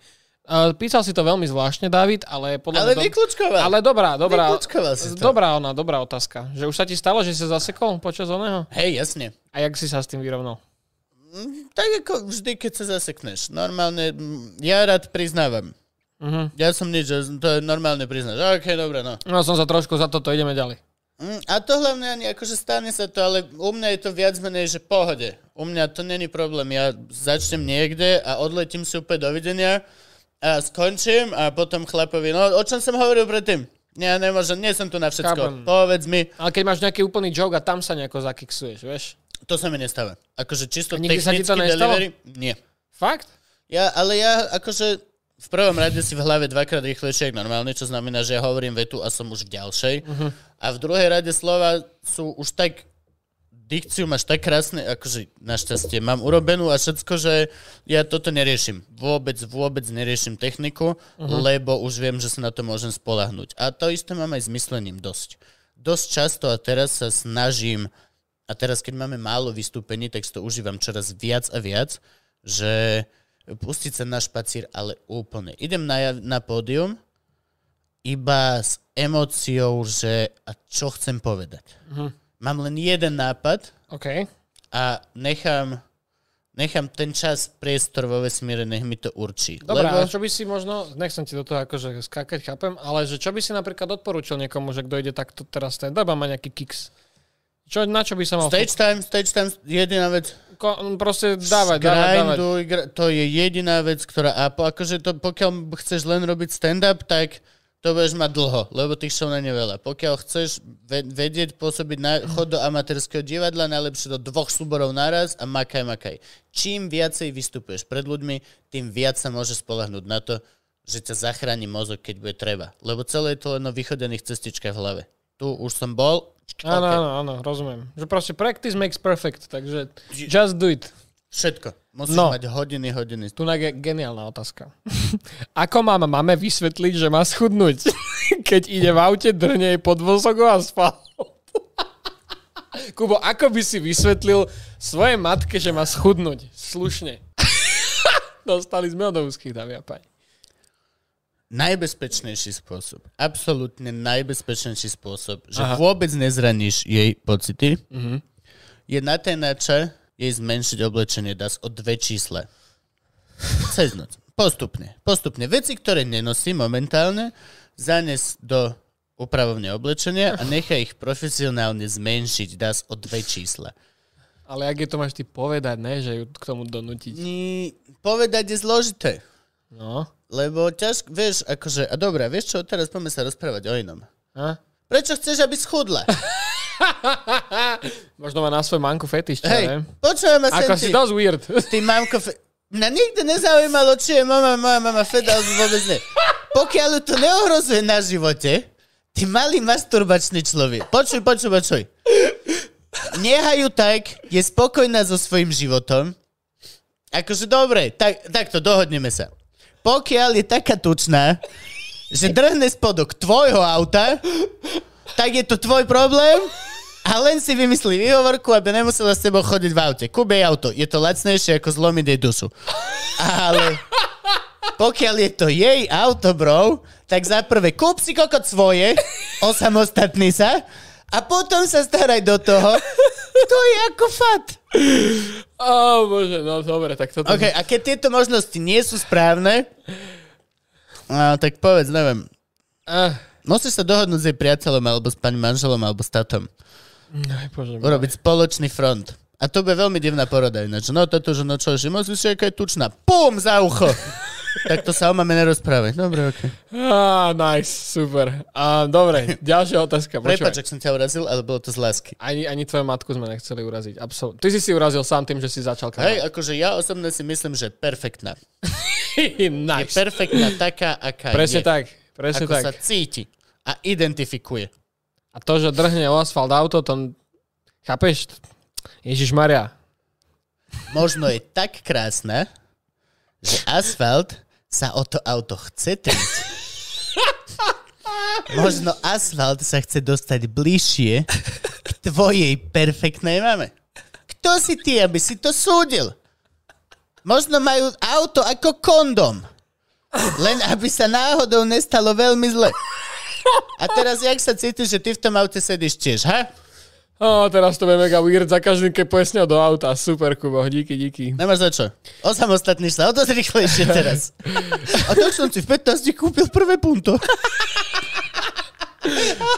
Písal si to veľmi zvláštne, David, ale... podľa. Ale vyklúčkoval. Ale dobrá. Vyklúčkoval si to. Dobrá otázka. Že už sa ti stalo, že si zasekol počas oného? Hej, jasne. A jak si sa s tým vyrovnal? Tak ako vždy, keď sa zasekneš. Normálne, ja rád priznávam. Ja som nič, to je normálne priznáš. Ok, dobre, no. No som sa trošku za toto, ideme ďalej. A to hlavne ani akože stane sa to, ale u mňa je to viac menej, že pohode. U mňa to není problém. Ja začnem niekde a odletím si úplne dovidenia a skončím a potom chlapovi, no o čom som hovoril predtým? Ja nemôžem, nie som tu na všetko. Chápem. Povedz mi. Ale keď máš nejaký úplný joke a tam sa nejako zakiksuješ, vieš? To sa mi nestáva. Akože čisto technicky delivery? Nie. Fakt? Ale ja akože... V prvom rade si v hlave dvakrát rýchlejšie ako normálne, čo znamená, že ja hovorím vetu a som už v ďalšej. A v druhej rade slova sú už tak dikciu máš tak krásne, akože našťastie mám urobenú a všetko, že ja toto neriešim. Vôbec neriešim techniku, lebo už viem, že sa na to môžem spoľahnúť. A to isté mám aj s myslením dosť. Dosť často a teraz sa snažím, a teraz keď máme málo vystúpení, tak to užívam čoraz viac a viac, že pustiť sa na špacír, ale úplne. Idem na pódium iba s emóciou, že a čo chcem povedať. Mám len jeden nápad a nechám ten čas, priestor vo vesmíre, nech mi to určí. Dobre, lebo... ale čo by si možno, nechcem ti do toho akože skákať, chápem, ale že čo by si napríklad odporúčil niekomu, že kto ide takto teraz, ten dába má nejaký kiks. Na čo by sa mal... Stage time, jediná vec. Proste dávať. To je jediná vec, ktorá... A akože to, pokiaľ chceš len robiť stand-up, tak... To budeš mať dlho, lebo tých show na ne veľa. Pokiaľ chceš vedieť pôsobiť na chod do amatérskeho divadla, najlepšie do 2 súborov naraz a makaj. Čím viacej vystupuješ pred ľuďmi, tým viac sa môže spoľahnúť na to, že ťa zachráni mozog, keď bude treba. Lebo celé je to len o vychodených cestičkách v hlave. Tu už som bol. Áno, rozumiem. Že proste practice makes perfect, takže just do it. Všetko. Musíš mať hodiny. Tu je geniálna otázka. Ako mám mame vysvetliť, že má schudnúť? Keď ide v aute, drne jej podvozok a asfalt. Kubo, ako by si vysvetlil svojej matke, že má schudnúť? Slušne. Dostali sme od úzkých, dámy a páni. Najbezpečnejší spôsob. Absolútne najbezpečnejší spôsob, že vôbec nezraníš jej pocity, je na tej nača jej zmenšiť oblečenie das o 2 čísle. Cez noc. Postupne. Veci, ktoré nenosí momentálne, zanes do upravovne oblečenia a nechaj ich profesionálne zmenšiť das o 2 čísla. Ale ak je to máš ty povedať, ne? Že ju k tomu donútiť? Povedať je zložité. No. Lebo ťažko, vieš, akože, a dobré, vieš čo, teraz poďme sa rozprávať o inom. Prečo chceš, aby schudla? Možno má na svoju mamku fetiš, čo neviem. Počujem ma ako si dosť weird. Ty mamko na nikdy nezaujímalo, či je moja mama fed, alebo vôbec ne. Pokiaľ to neohrozuje na živote, ty malý masturbačný človek. Počuj. Nehaj ju tak, je spokojná so svojím životom. Akože dobre, takto dohodneme sa. Pokiaľ je taká tučná, že drhne spodok tvojho auta, tak je to tvoj problém a len si vymyslí výhovorku, aby nemusela s tebou chodiť v aute. Kúp jej auto, je to lacnejšie ako zlomiť jej dušu. Ale pokiaľ je to jej auto, bro, tak za prvé kúp si kokot svoje, osamostatni sa a potom sa staraj do toho, to je ako fat. Bože, no dobre, tak toto... Okay, a keď tieto možnosti nie sú správne, tak povedz, neviem... Musíš sa dohodnúť s jej priateľom, alebo s pani manželom, alebo s tatom. Urobiť spoločný front. A to bude veľmi divná poroda ináč. No toto, že no čo, že musíš si aká je tučná. Pum, za ucho. Tak to sa o mame nerozprávať. Dobre, okej. Nice, super. Dobre, ďalšia otázka. Prepáč, ak som ťa urazil, ale bolo to z lásky. Ani tvoju matku sme nechceli uraziť. Absolutne. Ty si urazil sám tým, že si začal kávať. Hej, akože ja osobne si myslím, že perfektná. Nice. Je perfektná taká, aká presne je. Presne tak. Ako sa cíti. A identifikuje. A to, že drhne o asfalt auto, to... Chápeš? Ježišmaria. Možno je tak krásne, že asfalt sa o to auto chce triť. Možno asfalt sa chce dostať bližšie k tvojej perfektnej mame. Kto si ty, aby si to súdil? Možno majú auto ako kondom. Len aby sa náhodou nestalo veľmi zle. A teraz, jak sa cítiš, že ty v tom aute sedíš tiež, ha? Teraz to bude mega weird, za každým, keď pojesňal do auta. Super, Kubo, díky. Nemáš za čo. Osamostatníš sa, o dosť rýchlejšie teraz. A tak som si v 15 kúpil prvé punto.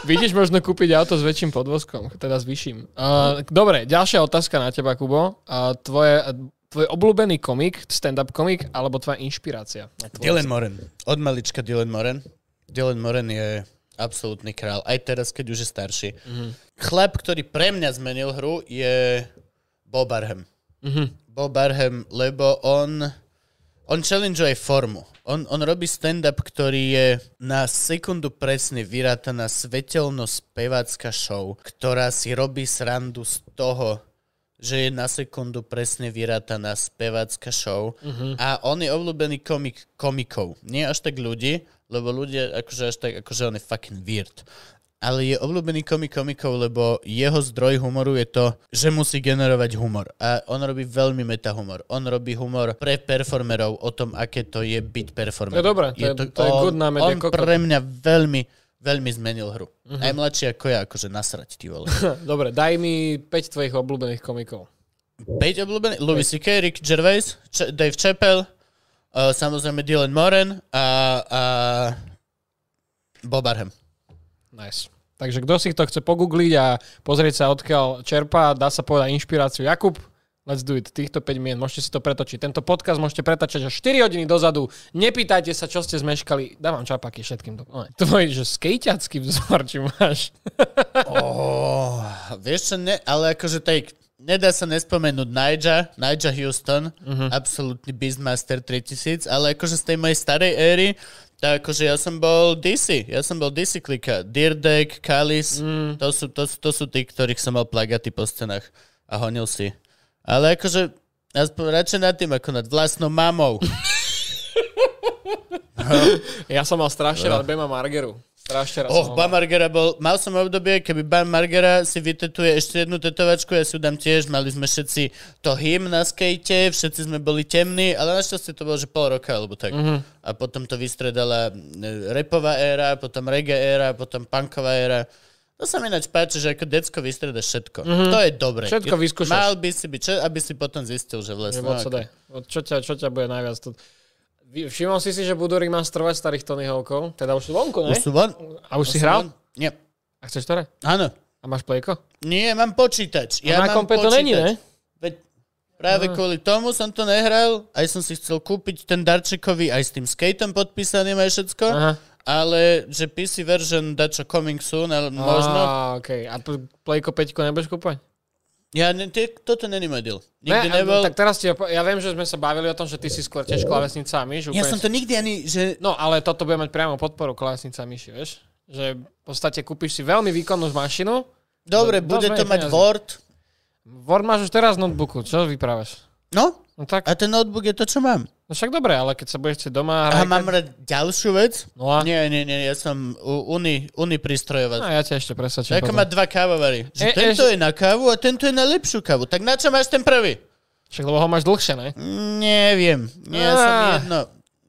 Vidíš, možno kúpiť auto s väčším podvozkom, teda s vyšším. Dobre, ďalšia otázka na teba, Kubo. Tvoj obľúbený komik, stand-up komik, alebo tvoja inšpirácia? Dylan Moran. Od malička Dylan Moran. Dylan Moran je absolútny král. Aj teraz, keď už je starší. Chlap, ktorý pre mňa zmenil hru, je Bob Barham. Bob Barham, lebo on On challengeuje formu. On robí stand-up, ktorý je na sekundu presne vyrátaná svetelno-spevácka show, ktorá si robí srandu z toho, že je na sekundu presne vyrátaná spevácka show. Uh-huh. A on je obľúbený komikov. Nie až tak ľudí, lebo ľudia akože až tak, akože on je fucking weird. Ale je obľúbený komikov, lebo jeho zdroj humoru je to, že musí generovať humor. A on robí veľmi metahumor. On robí humor pre performerov o tom, aké to je byť performer. To je dobré, to je good námed. On pre mňa veľmi, veľmi zmenil hru. Uh-huh. Aj mladší ako ja, akože nasrať, ty vole. Dobre, daj mi 5 tvojich obľúbených komikov. 5 obľúbených? Louis C.K., Rick Gervais, Dave Chappelle, samozrejme Dylan Moran a Bob Barham. Nice. Takže kto si to chce pogoogliť a pozrieť sa, odkiaľ čerpá, dá sa povedať inšpiráciu. Jakub, let's do it. Týchto 5 mien, môžete si to pretočiť. Tento podcast môžete pretačať až 4 hodiny dozadu. Nepýtajte sa, čo ste zmeškali. Dávam čapaky všetkým. Tvoj, že skejťacký vzor, či máš. Vieš čo, ne, ale akože tak nedá sa nespomenúť Nigel Houston, absolútny Beastmaster 3000, ale akože z tej mojej starej éry. Takže ja som bol DC klika. Dirdek, Kalis, to sú tí, ktorých som mal plagaty po stenách a honil si. Ale akože, aspoň radšej nad tým, ako nad vlastnou mamou. Ja som mal strašne rád Bama Margeru. Bam Margera mal som obdobie, keby Bam Margera si vytetuje ešte jednu tetovačku, ja si ju dám tiež, mali sme všetci to hymn na skejte, všetci sme boli temní, ale našťastie to bolo, že pol roka, alebo tak. Uh-huh. A potom to vystredala rapová éra, potom reggae éra, potom punková éra. To sa mi ináč páči, že ako decko vystredaš všetko. Uh-huh. To je dobre. Všetko vyskúšaš. Mal by si byť, aby si potom zistil, že vlastne. Čo ťa bude najviac to... Všimol si, že budú remasterovať starých Tony Hawkov? Teda už sú vonku, ne? Už sú von. A už si hral? Nie. A chceš to? Áno. A máš plejko? Nie, mám počítač. Ja mám počítač. To není, ne? Veď práve kvôli tomu som to nehral. Aj som si chcel kúpiť ten darčekový, aj s tým skateom podpísaným aj všetko. Aha. Ale že PC version dačo coming soon, ale možno. Okay. A plejko 5 nebudeš kúpať? Toto není môj deal. Nikdy nebol. Tak teraz ja viem, že sme sa bavili o tom, že ty si skôr tiež klávesnica a myš. Ja som to nikdy ani... No, ale toto bude mať priamo podporu klávesnica a myši, vieš? Že v podstate kúpiš si veľmi výkonnú mašinu. Dobre, bude to mať Word. Word máš už teraz v notebooku, čo vyprávaš? No tak. A ten notebook je to, čo mám. No však dobre, ale keď sa budeš chcieť doma... A mám rád ďalšiu vec? No a? Nie, ja som uni prístrojovať. No ja ťa ešte presvedčím. Ako má dva kávovary. Tento je na kávu a tento je na lepšiu kávu. Tak na čo máš ten prvý? Však lebo ho máš dlhšie, ne? Neviem. Ja som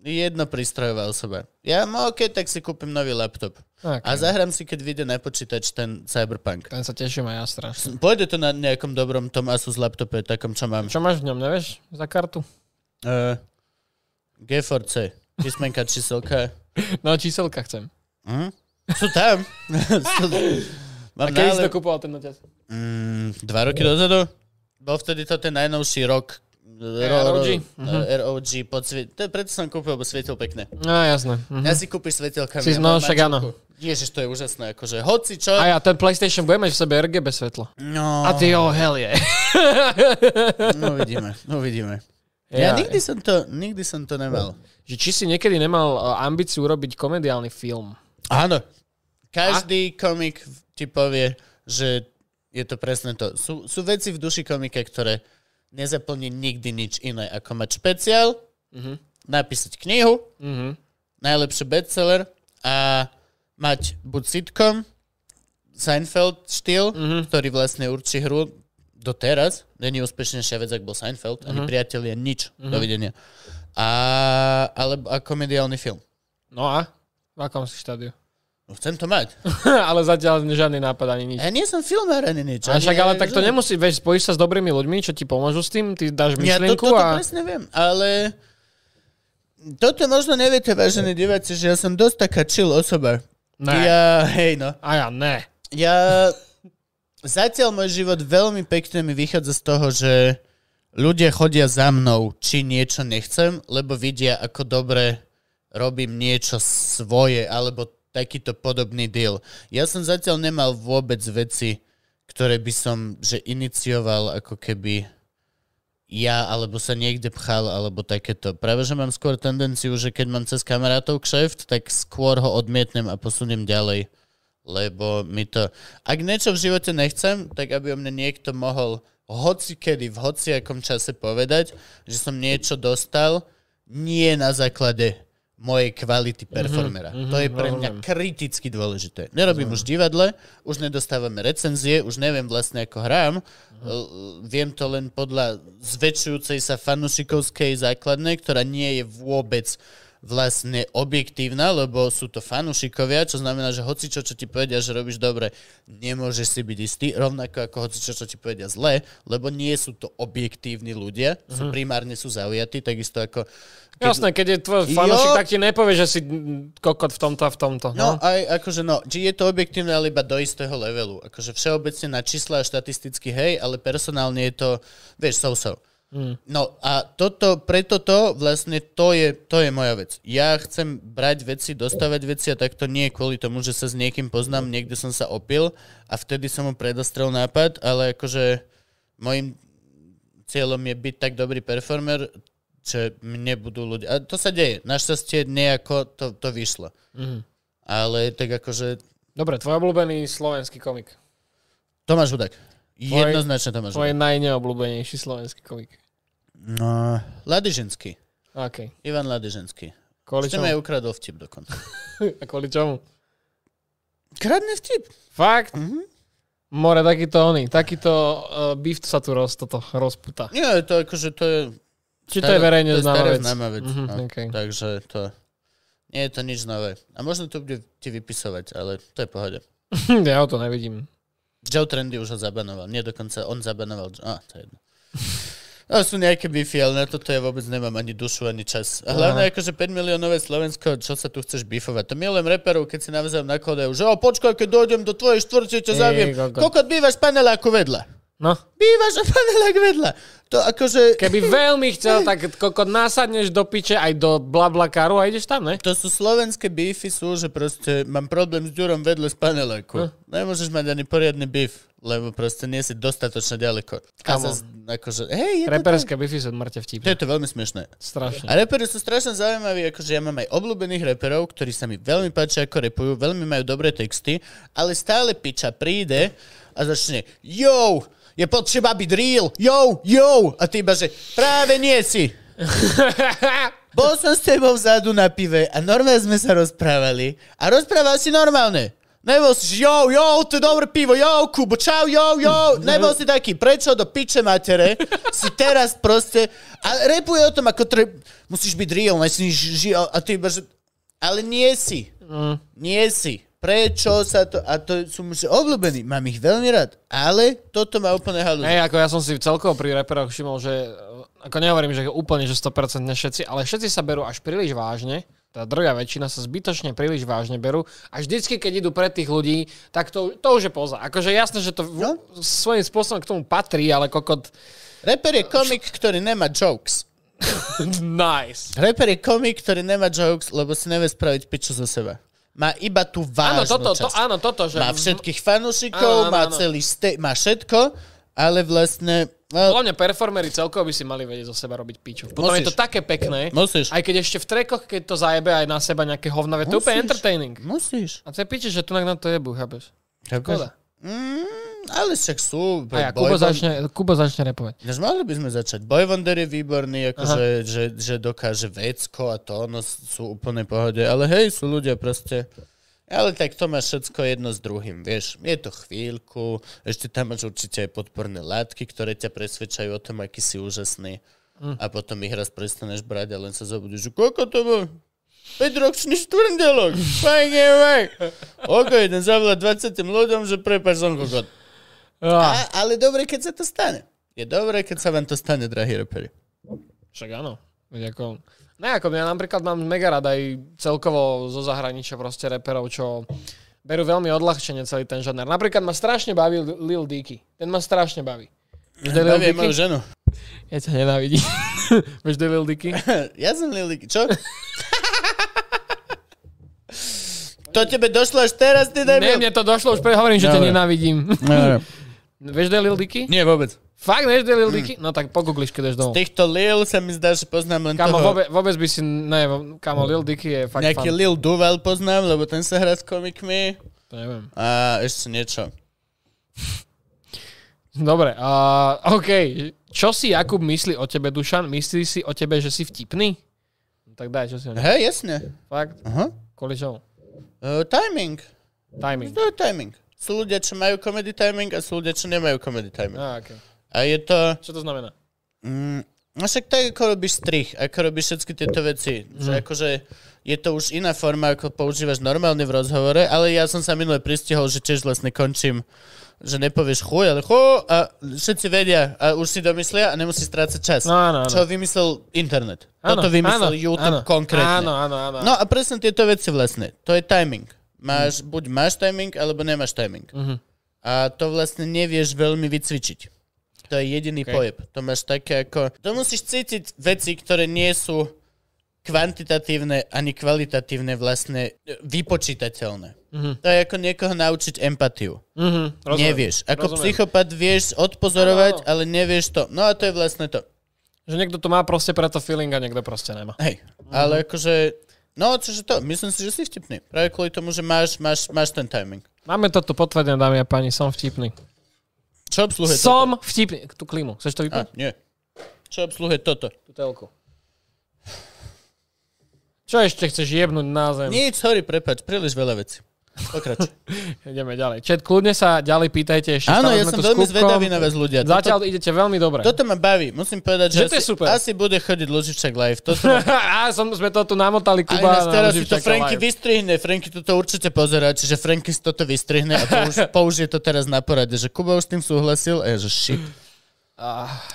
jedno prístrojová osoba. Ja tak si kúpim nový laptop. Okay. A zahrám si, keď vyjde na počítač ten Cyberpunk. Ten sa teším aj ja strašne. Pôjde to na nejakom dobrom tom Asus laptope, takom čo mám. Čo máš v ňom, nevieš? Za kartu? G4C, písmenka číselka. No číselka chcem. Sú tam. A kedy si to kúpoval ten noťaz? 2 roky dozadu. Bol vtedy to ten najnovší rok. ROG. Preto som kúpil, bo svietil pekne. No jasné. Ja si kúpiš svietilkami. No však áno. Ježiš, to je úžasné, akože hoci čo... A ja, ten PlayStation bude mať v sebe RGB svetlo. No. A ty hell yeah. No vidíme. Ja nikdy som to nemal. Že či si niekedy nemal ambíciu urobiť komediálny film? Áno. Každý komik ti povie, že je to presne to. Sú veci v duši komika, ktoré nezaplní nikdy nič iné, ako mať špeciál, napísať knihu, najlepší bestseller a mať buď sitcom, Seinfeld štýl, ktorý vlastne určí hru. Doteraz není úspešnejšia vec, ak bol Seinfeld, ani priatelia, nič. Dovidenia. Ale komediálny film. No a? V akom si štádiu? No, chcem to mať. Ale zatiaľ žiadny nápad, ani nič. Ja nie som filmár, ani nič. A však, ale tak to nemusí, vieš, spojíš sa s dobrými ľuďmi, čo ti pomôžu s tým, ty dáš myšlienku a... Ja to presne viem, ale... Toto možno neviete, vážení diváci, že ja som dosť taká chill osoba. Ne. Zatiaľ môj život veľmi pekne mi vychádza z toho, že ľudia chodia za mnou, či niečo nechcem, lebo vidia, ako dobre robím niečo svoje, alebo takýto podobný deal. Ja som zatiaľ nemal vôbec veci, ktoré by som inicioval ako keby ja, alebo sa niekde pchal, alebo takéto. Práve, že mám skôr tendenciu, že keď mám cez kamarátov kšeft, tak skôr ho odmietnem a posuniem ďalej. Lebo mi to... Ak niečo v živote nechcem, tak aby o mne niekto mohol hocikedy, v hociakom čase povedať, že som niečo dostal, nie na základe mojej kvality performera. To je pre mňa kriticky dôležité. Nerobím už divadle, už nedostávame recenzie, už neviem vlastne ako hrám, viem to len podľa zväčšujúcej sa fanušikovskej základnej, ktorá nie je vôbec vlastne objektívna, lebo sú to fanušikovia, čo znamená, že hocičo, čo ti povedia, že robíš dobre, nemôžeš si byť istý, rovnako ako hocičo, čo ti povedia zle, lebo nie sú to objektívni ľudia, sú primárne sú zaujatí, takisto ako... Keď... Jasné, keď je tvoj fanušik, tak ti nepovie, že si kokot v tomto a v tomto. No, no aj akože no, či je to objektívne, ale iba do istého levelu. Akože všeobecne na čísla a štatisticky hej, ale personálne je to, vieš, so-so. No a toto, preto to vlastne to je moja vec. Ja chcem brať veci, dostávať veci a takto nie kvôli tomu, že sa s niekým poznám, niekde som sa opil a vtedy som mu predostrel nápad, ale akože môjim cieľom je byť tak dobrý performer, že mne budú ľudia... A to sa deje. Našťastie nejako to vyšlo. Ale tak akože... Dobre, tvoj obľúbený slovenský komik. Tomáš Hudák. Jednoznačne Tomáš Hudák. Tvoj najneobľúbenejší slovenský komik. No, Ladiženský. Okay. Ivan Ladiženský. Ešte mi aj ukradol vtip dokonca. A kvôli čomu? Kradne vtip. Fakt? More, takýto beef sa tu rozputá. Nie, to akože to je... Či to je verejne známa vec. Okay. Takže to... Nie je to nič nové. A možno to bude ti vypisovať, ale to je pohode. Ja o to nevidím. Joe Trendy už ho zabanoval. Nie dokonca, on zabanoval... to je jedno. Ale sú nejaké beefy, ale na toto ja vôbec nemám ani dušu, ani čas. A hlavne akože 5 miliónové Slovensko, čo sa tu chceš beefovať? To milujem reperov, keď si navzájom nakladajú, že počkaj, keď dojdem do tvojej štvrte, čo zaviem. Kokot bývaš paneláku vedľa. No. Bývaš a panelák vedľa. To akože... Keby veľmi chcel, tak kokot násadneš do piče aj do Blablacaru a ideš tam, ne? To sú slovenské beefy, sú, že proste mám problém s Ďurom vedľa z paneláku. Nemôžeš mať ani poriadny beef. Lebo proste nie si dostatočne ďaleko. Akože, hej, reperské beefy sú mŕte vtipné. To je to veľmi smiešné. Strašne. A repery sú strašne zaujímaví, akože ja mám aj obľúbených reperov, ktorí sa mi veľmi páčia, ako repujú, veľmi majú dobré texty, ale stále piča príde a začne jo, je potřeba byť real, jo, a ty iba, že práve nie si. Bol som s tebou vzadu na pive a normálne sme sa rozprávali a rozprával si normálne. Nebol si, jo, to je dobré pivo, Kubo, čau, jo. Nebol si taký, prečo do piče matere si teraz proste... A repuje o tom, ako musíš byť real, a ty iba, že... Ale nie si. Nie si. Prečo sa to... A to sú muži obľúbení, mám ich veľmi rád, ale toto má úplne halúzu. Hej, ako ja som si celkovo pri reperoch všimol, že... Ako nehovorím, že úplne, že 100% všetci, ale všetci sa berú až príliš vážne. Tá druhá väčšina sa zbytočne príliš vážne berú a vždycky, keď idú pred tých ľudí, tak to už je poza. Akože jasné, že to svojím spôsobom k tomu patrí, ale kokot... Reper je komik, ktorý nemá jokes. Nice. Reper je komik, ktorý nemá jokes, lebo si nevie spraviť piču zo seba. Má iba tú vážnu časť. Áno, toto, že... Má všetkých fanúšikov, má celý má všetko, ale vlastne... Hlavne performery celkovo by si mali vedieť zo seba robiť piču. Potom je to také pekné, aj keď ešte v trackoch, keď to zajebe aj na seba nejaké hovnové, to je úplne entertaining. Musíš. A to je piče, že tu na to jebu, chápeš? Škoda. Ale však sú. A ja, Kubo začne repovať. Než mali by sme začať. Boyvonder je výborný, akože, že dokáže vecko a to, no sú úplne pohode. Ale hej, sú ľudia proste... Ale tak to máš všetko jedno s druhým, vieš. Je to chvíľku, ešte tam máš určite aj podporné látky, ktoré ťa presvedčajú o tom, aký si úžasný. A potom ich raz prestaneš brať a len sa zobudíš, že koľko to bol? 5-ročný štvrndelok. Fajn. Ok, ten zavolá 20 ľuďom, že prepáč som kokot. Ale dobre, keď sa to stane. Je dobre, keď sa vám to stane, drahí reperi. Však áno. Ďakujem. Ja napríklad mám mega rád aj celkovo zo zahraničia proste reperov, čo berú veľmi odľahčenie celý ten žáner. Napríklad ma strašne baví Lil Dicky. Ten ma strašne baví. Baví moju ženu. Ja ťa nenávidím. Vieš, to je Lil Dicky? Ja som Lil Dicky. Čo? To tebe došlo až teraz? Ty mne to došlo už, hovorím, že ťa nenávidím. Vieš, to je Lil Dicky? Nie, vôbec. Fakt, než Lil Dicky? No tak pogoogliš, keď ješ domov. Z týchto Lil sa mi zdá, že poznám len toho. Kámo, vôbec by si... Ne, kámo, Lil Dicky je fakt nejaký fan. Lil Duval poznám, lebo ten sa hrá s komikmi. To neviem. A ešte niečo. Dobre, okej. Čo si Jakub myslí o tebe, Dušan? Myslí si o tebe, že si vtipný? Tak daj, čo si o nej. Hej, jasne. Fakt? Aha. Kvôli čomu? Timing. To je timing. Sú ľudia, čo majú comedy timing a sú ľudia, čo nemajú comedy timing. Okay. A je to... Čo to znamená? Však tak, ako robíš strich, ako robíš všetky tieto veci. Že akože je to už iná forma, ako používaš normálne v rozhovore, ale ja som sa minule pristihol, že tiež vlastne končím, že nepovieš chuj, ale chuj a všetci vedia a už si domyslia a nemusí strácať čas. No. Čo vymyslel internet. Toto vymyslel YouTube konkrétne. Áno. No a presne tieto veci vlastne. To je timing. Buď máš timing, alebo nemáš timing. A to vlastne nevieš veľmi vycvičiť. To je jediný pojeb. To máš také ako... To musíš cítiť veci, ktoré nie sú kvantitatívne ani kvalitatívne vlastne vypočítateľné. To je ako niekoho naučiť empatiu. Nevieš. Ako psychopat vieš odpozorovať, ale nevieš to. No a to je vlastne to. Že niekto to má proste preto feeling a niekto proste nemá. Hej. Ale akože... No, čože to? Myslím si, že si vtipný. Práve kvôli tomu, že máš ten timing. Máme to tu potvrdené, dámy a páni. Som vtipný. Čo obsluhuje toto? Som vtipný. Tú klimu. Chceš to vypnúť? Nie. Čo obsluhuje toto? Tú telku. Čo ešte chceš jebnúť na zem? Nič, sorry, prepáč. Príliš veľa vecí. Pokračuj. Ideme ďalej. Čet, kľudne sa ďalej pýtajte ešte. Áno, ja som veľmi zvedavý na vás, ľudia. Zatiaľ idete veľmi dobre. Toto ma baví. Musím povedať, že asi bude chodiť Lúživčák live. Á, sme to tu namotali Kuba na Lúživčáka live. Teraz si to Franky vystrihne. Franky toto určite pozerá, čiže Franky si toto vystrihne a použije to teraz na porade, že Kuba už s tým súhlasil a je, že shit.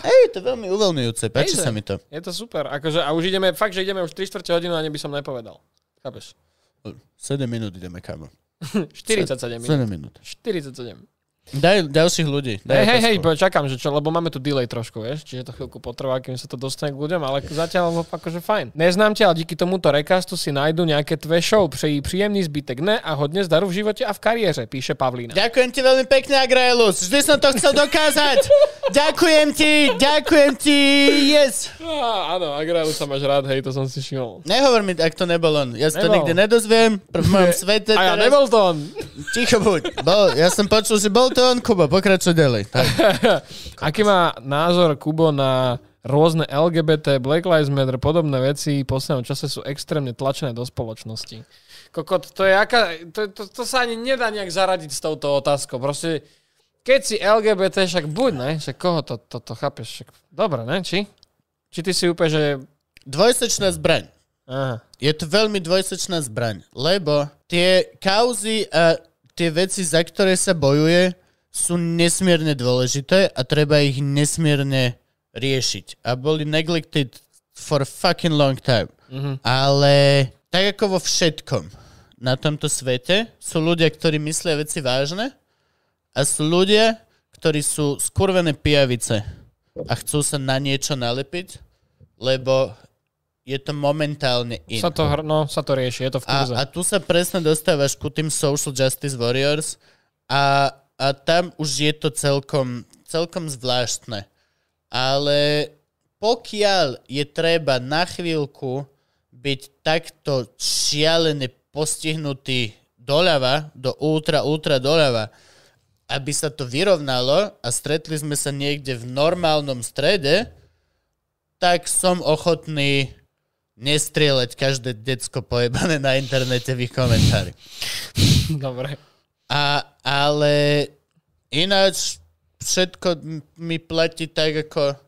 Ej, to je veľmi uvoľňujúce. Páči sa mi to. Je to super. Akože, a už ideme, fakt, že ideme už 3/4 hodinu a neby som nepovedal. Chápeš? 7 minút ideme, kámo. 47 minút. Daj ďalších ľudí. Hej, čakám, že čo, lebo máme tu delay trošku, vieš, čiže to chvíľku potrvá, kým sa to dostane k ľuďom, ale zatiaľ akože fajn. Neznám ťa, ale díky tomuto recastu si nájdu nejaké tvé show. Přeji príjemný zbytek dne a hodne zdaru v živote a v kariére, píše Pavlína. Ďakujem ti veľmi pekne, Agraelus, vždy som to chcel dokázať. Ďakujem ti, yes. Áno, Agraelus sa máš rád, hej, to som si všimol. Nehovor mi, ak to nebol on, ja si to nikdy nedozviem, v mojom svete. A ja nebol to on. Ticho buď, ja som počul, že bol to on, Kuba, pokračuj ďalej. Aký má názor Kubo na rôzne LGBT, Black Lives Matter, podobné veci v poslednom čase sú extrémne tlačené do spoločnosti? Kokot, to je aká... To sa ani nedá nejak zaradiť s touto otázkou. Proste, keď si LGBT, však buď, ne? Však koho to chápeš? Však, dobre, ne? Či ty si úplne, že... Dvojsečná zbraň. Aha. Je to veľmi dvojsečná zbraň, lebo tie kauzy a tie veci, za ktoré sa bojuje, sú nesmierne dôležité a treba ich nesmierne riešiť. A boli neglected for fucking long time. Ale tak ako vo všetkom na tomto svete sú ľudia, ktorí myslia veci vážne a sú ľudia, ktorí sú skurvené pijavice a chcú sa na niečo nalepiť, lebo je to momentálne in. Sa to rieši, je to v kúze. A tu sa presne dostávaš ku tým social justice warriors a tam už je to celkom zvláštne. Ale pokiaľ je treba na chvíľku byť takto šialene postihnutý doľava, do ultra doľava, aby sa to vyrovnalo a stretli sme sa niekde v normálnom strede, tak som ochotný nestrieľať každé decko pojebané na internete v ich komentári. Dobre. Ale ináč všetko mi platí tak ako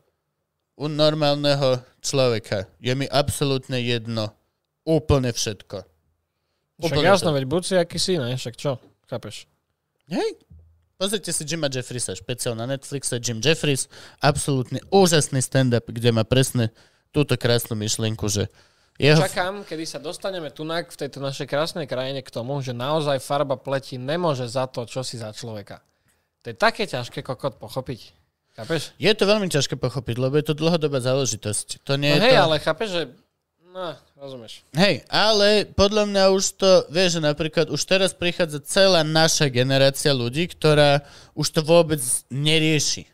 u normálneho človeka. Je mi absolútne jedno. Úplne všetko. Však jasno, veď buď si aký si, ne? Však čo? Chápeš? Hej. Pozrite si Jima Jeffriesa, špeciál na Netflixe. Jim Jeffries, absolútne úžasný stand-up, kde má presne túto krásnu myšlienku, že... Čakám, kedy sa dostaneme tunak v tejto našej krásnej krajine k tomu, že naozaj farba pleti nemôže za to, čo si za človeka. To je také ťažké, kokot, pochopiť. Chápeš? Je to veľmi ťažké pochopiť, lebo je to dlhodobá záležitosť. To nie je to... ale chápeš, že... No, rozumieš. Hej, ale podľa mňa už to... Vieš, že napríklad už teraz prichádza celá naša generácia ľudí, ktorá už to vôbec nerieši.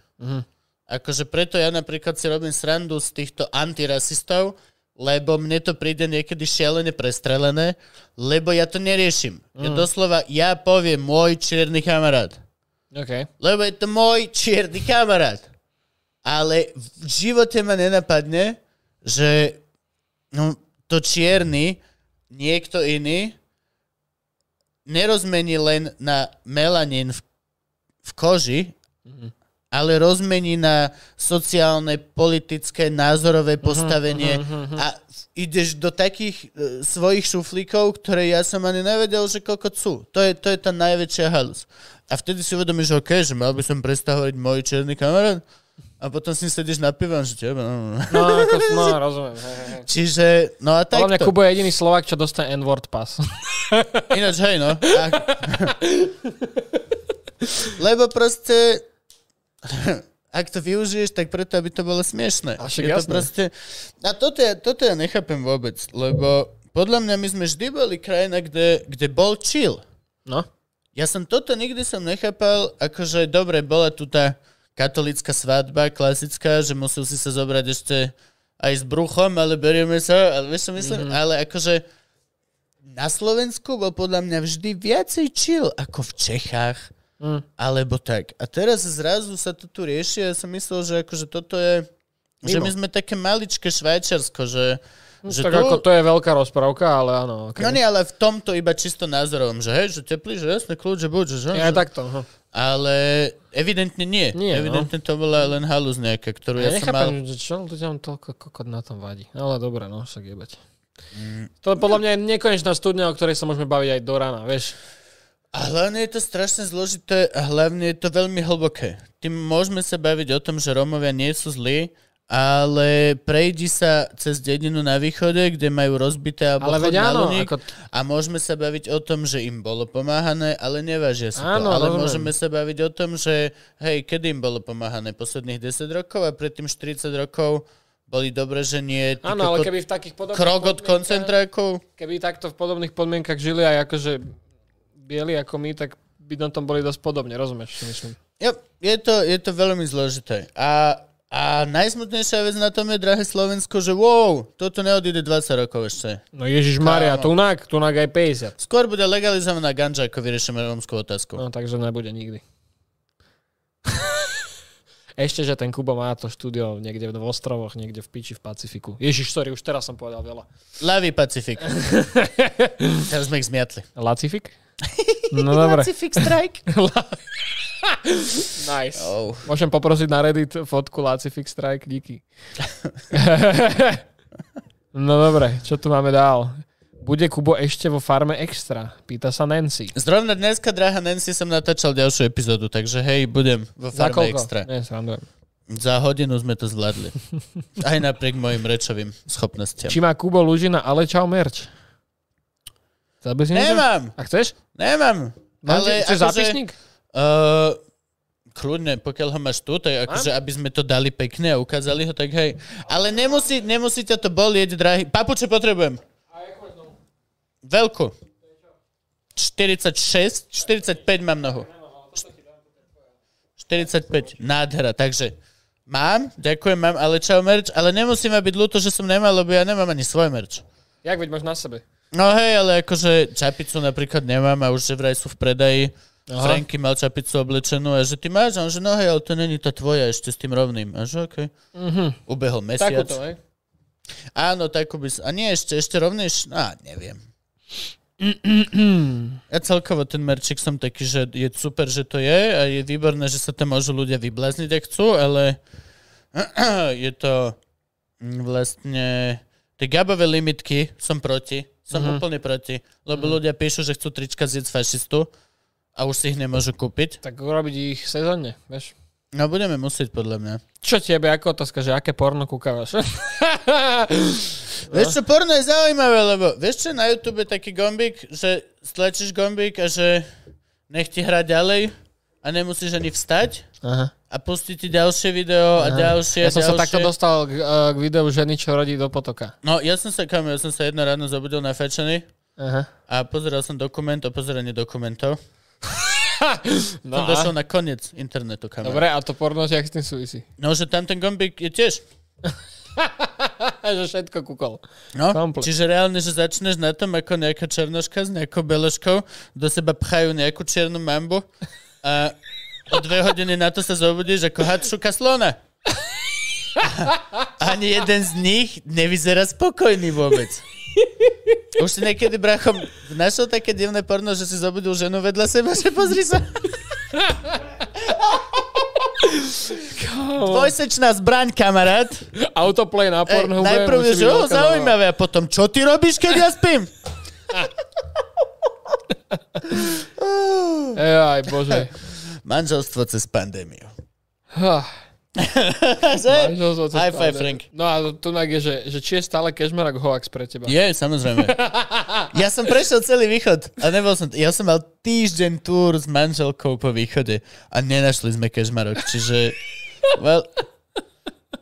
Akože preto ja napríklad si robím srandu z týchto antirasistov, lebo mne to príde niekedy šialené prestrelené, lebo ja to neriešim. Ja doslova, ja poviem môj čierny kamarát. Okay. Lebo je to môj čierny kamarát. Ale v živote ma nenapadne, že no, to čierny niekto iný nerozmení len na melanín v koži, ale rozmení na sociálne, politické, názorové postavenie a ideš do takých svojich šuflíkov, ktoré ja som ani nevedel, že koľko sú. To je tá najväčšia halus. A vtedy si uvedomíš, okay, že mal by som prestať hovoriť môj čierny kamarát a potom si sedíš na pivu, že teba... No, rozumiem. Hej. Čiže, no a takto. Hlavne Kubo je jediný Slovák, čo dostane N-word pass. Ináč, hej, no. Lebo proste... Ak to využiješ, tak preto, aby to bolo smiešné. A však jasné. A toto ja nechápem vôbec, lebo podľa mňa my sme vždy boli krajina, kde bol chill. No. Ja som toto nikdy som nechápal, akože dobre, bola tu tá katolická svadba, klasická, že musel si sa zobrať ešte aj s bruchom, ale berieme sa, ale vieš čo myslím, ale akože na Slovensku bol podľa mňa vždy viacej chill ako v Čechách. Alebo tak. A teraz zrazu sa to tu rieši a ja som myslel, že akože toto je... Mimo. Že my sme také maličké Švajčiarsko, že... No, že tak tu... ako to je veľká rozprávka, ale áno. Okay. No nie, ale v tomto iba čisto názorovom, že hej, že teplý, že jasný kľúč, že buď, že... Ja takto. Aha. Ale evidentne nie. Evidentne to bola len halúz nejaká, ktorú ja som mal... Ja nechápam, že čo tu tam toľko kokot na tom vadí. Ale dobre, no, však jebať. To podľa mňa je nekonečná studňa, o ktorej sa môžeme baviť aj do rána, vieš. A hlavne je to strašne zložité a hlavne je to veľmi hlboké. Tým môžeme sa baviť o tom, že Rómovia nie sú zlí, ale prejdi sa cez dedinu na východe, kde majú rozbité a pochod na Luník a môžeme sa baviť o tom, že im bolo pomáhané, ale nevážia sa to. Ale môžeme sa baviť o tom, že hej, kedy im bolo pomáhané? Posledných 10 rokov a predtým 40 rokov boli dobre, že nie... Áno, ale keby v takých podobných krok od koncentrákov... Keby takto v podobných podmienkach žili aj akože... bieli ako my, tak by na tom boli dosť podobne, rozumieš? Je to veľmi zložité. A najsmutnejšia vec na tom je, drahé Slovensko, že wow, toto neodíde 20 rokov ešte. No ježišmaria, tunak aj 50. Skôr bude legalizovaná ganža, ako vyriešime rómskú otázku. No takže nebude nikdy. Ešte, že ten Kubo má to štúdio niekde v ostrovoch, niekde v piči v Pacifiku. Ježiš, sorry, už teraz som povedal veľa. Lavý Pacifik. Teraz sme ich zmiatli. Lacifik? No dobre. Lacifik Strike. Nice. Oh. Môžem poprosiť na Reddit fotku Lacifik Strike, díky. No dobre, čo tu máme dál? Bude Kubo ešte vo Farme Extra? Pýta sa Nancy. Zrovna dneska, drahá Nancy, som natáčal ďalšiu epizódu, takže hej, budem vo Farme Extra. Nie, srandujem. Za hodinu sme to zvládli. Aj napriek mojim rečovým schopnostiam. Či má Kubo Lužina ale čau merch? Nemám. A chceš? Nemám. Ale chceš zápisník? Kľudne, pokiaľ ho máš tu, tak akože, aby sme to dali pekne a ukázali ho, tak hej. Ale nemusí ťa to bolieť, drahý. Papuče potrebujem. Veľkú. 46, 45 mám nohu. 45, nádhera, takže ďakujem, ale čau merč, ale nemusí ma byť ľúto, že som nemal, lebo ja nemám ani svoj merč. Jak veď máš na sebe? No hej, ale akože čapicu napríklad nemám a už že vraj sú v predaji. Aha. Franky mal čapicu oblečenú a že ty máš, a on že no hej, ale to není tá tvoja ešte s tým rovným. A že okej. Okay. Ubehol mesiac. Takúto, hej? Áno, takú by som. A nie, ešte rovnejš? Á, neviem. Ja celkovo ten merčík som taký, že je super, že to je a je výborné, že sa tam môžu ľudia vyblázniť, ak chcú, ale je to vlastne... Tie Gabové limitky som proti. Som úplne proti. Lebo ľudia píšu, že chcú trička zjedť fašistu a už si ich nemôžu kúpiť. Tak urobiť ich sezónne, vieš. No budeme musieť, podľa mňa. Čo tebe, ako otázka, že aké porno kúkávaš? No. Vieš čo, porno je zaujímavé, lebo vieš čo, na YouTube je taký gombík, že stlačíš gombík a že nech ti hrá ďalej a nemusíš ani vstať. Aha. A pustí ti ďalšie video a ďalšie. Ja som sa takto dostal k videu ženy, čo rodí do potoka. No, ja som sa jedno ráno zobudil na fečený a pozeral som dokument o pozeraní dokumentov. No som došiel na koniec internetu, kamarát. Dobre, a to porno, že jak s tým súvisí? No, že tam ten gombík je tiež. Že všetko kúkol. No, komplet. Čiže reálne, že začneš na tom, ako nejaká černoška s nejakou beležkou, do seba pchajú nejakú čiernu mambu a o 2 hodiny na to sa zobudíš, ako had šuka slona. Ani jeden z nich nevyzerá spokojný vôbec. Už si niekedy, bracho, našiel také divné porno, že si zobudil ženu vedľa seba, že pozri sa. Dvojsečná zbraň, kamarát. Autoplay na Pornhube. Najprv je, že zaujímavé, a potom, čo ty robíš, keď ja spím? Aj bože. Manželstvo cez pandémiu. High five, Frank. No a tu je, že či je stále Kešmarák hoax pre teba? Je, samozrejme. Ja som prešiel celý východ a nebol som... Ja som mal týždeň túr s manželkou po východe a nenašli sme Kešmarok, čiže... Well,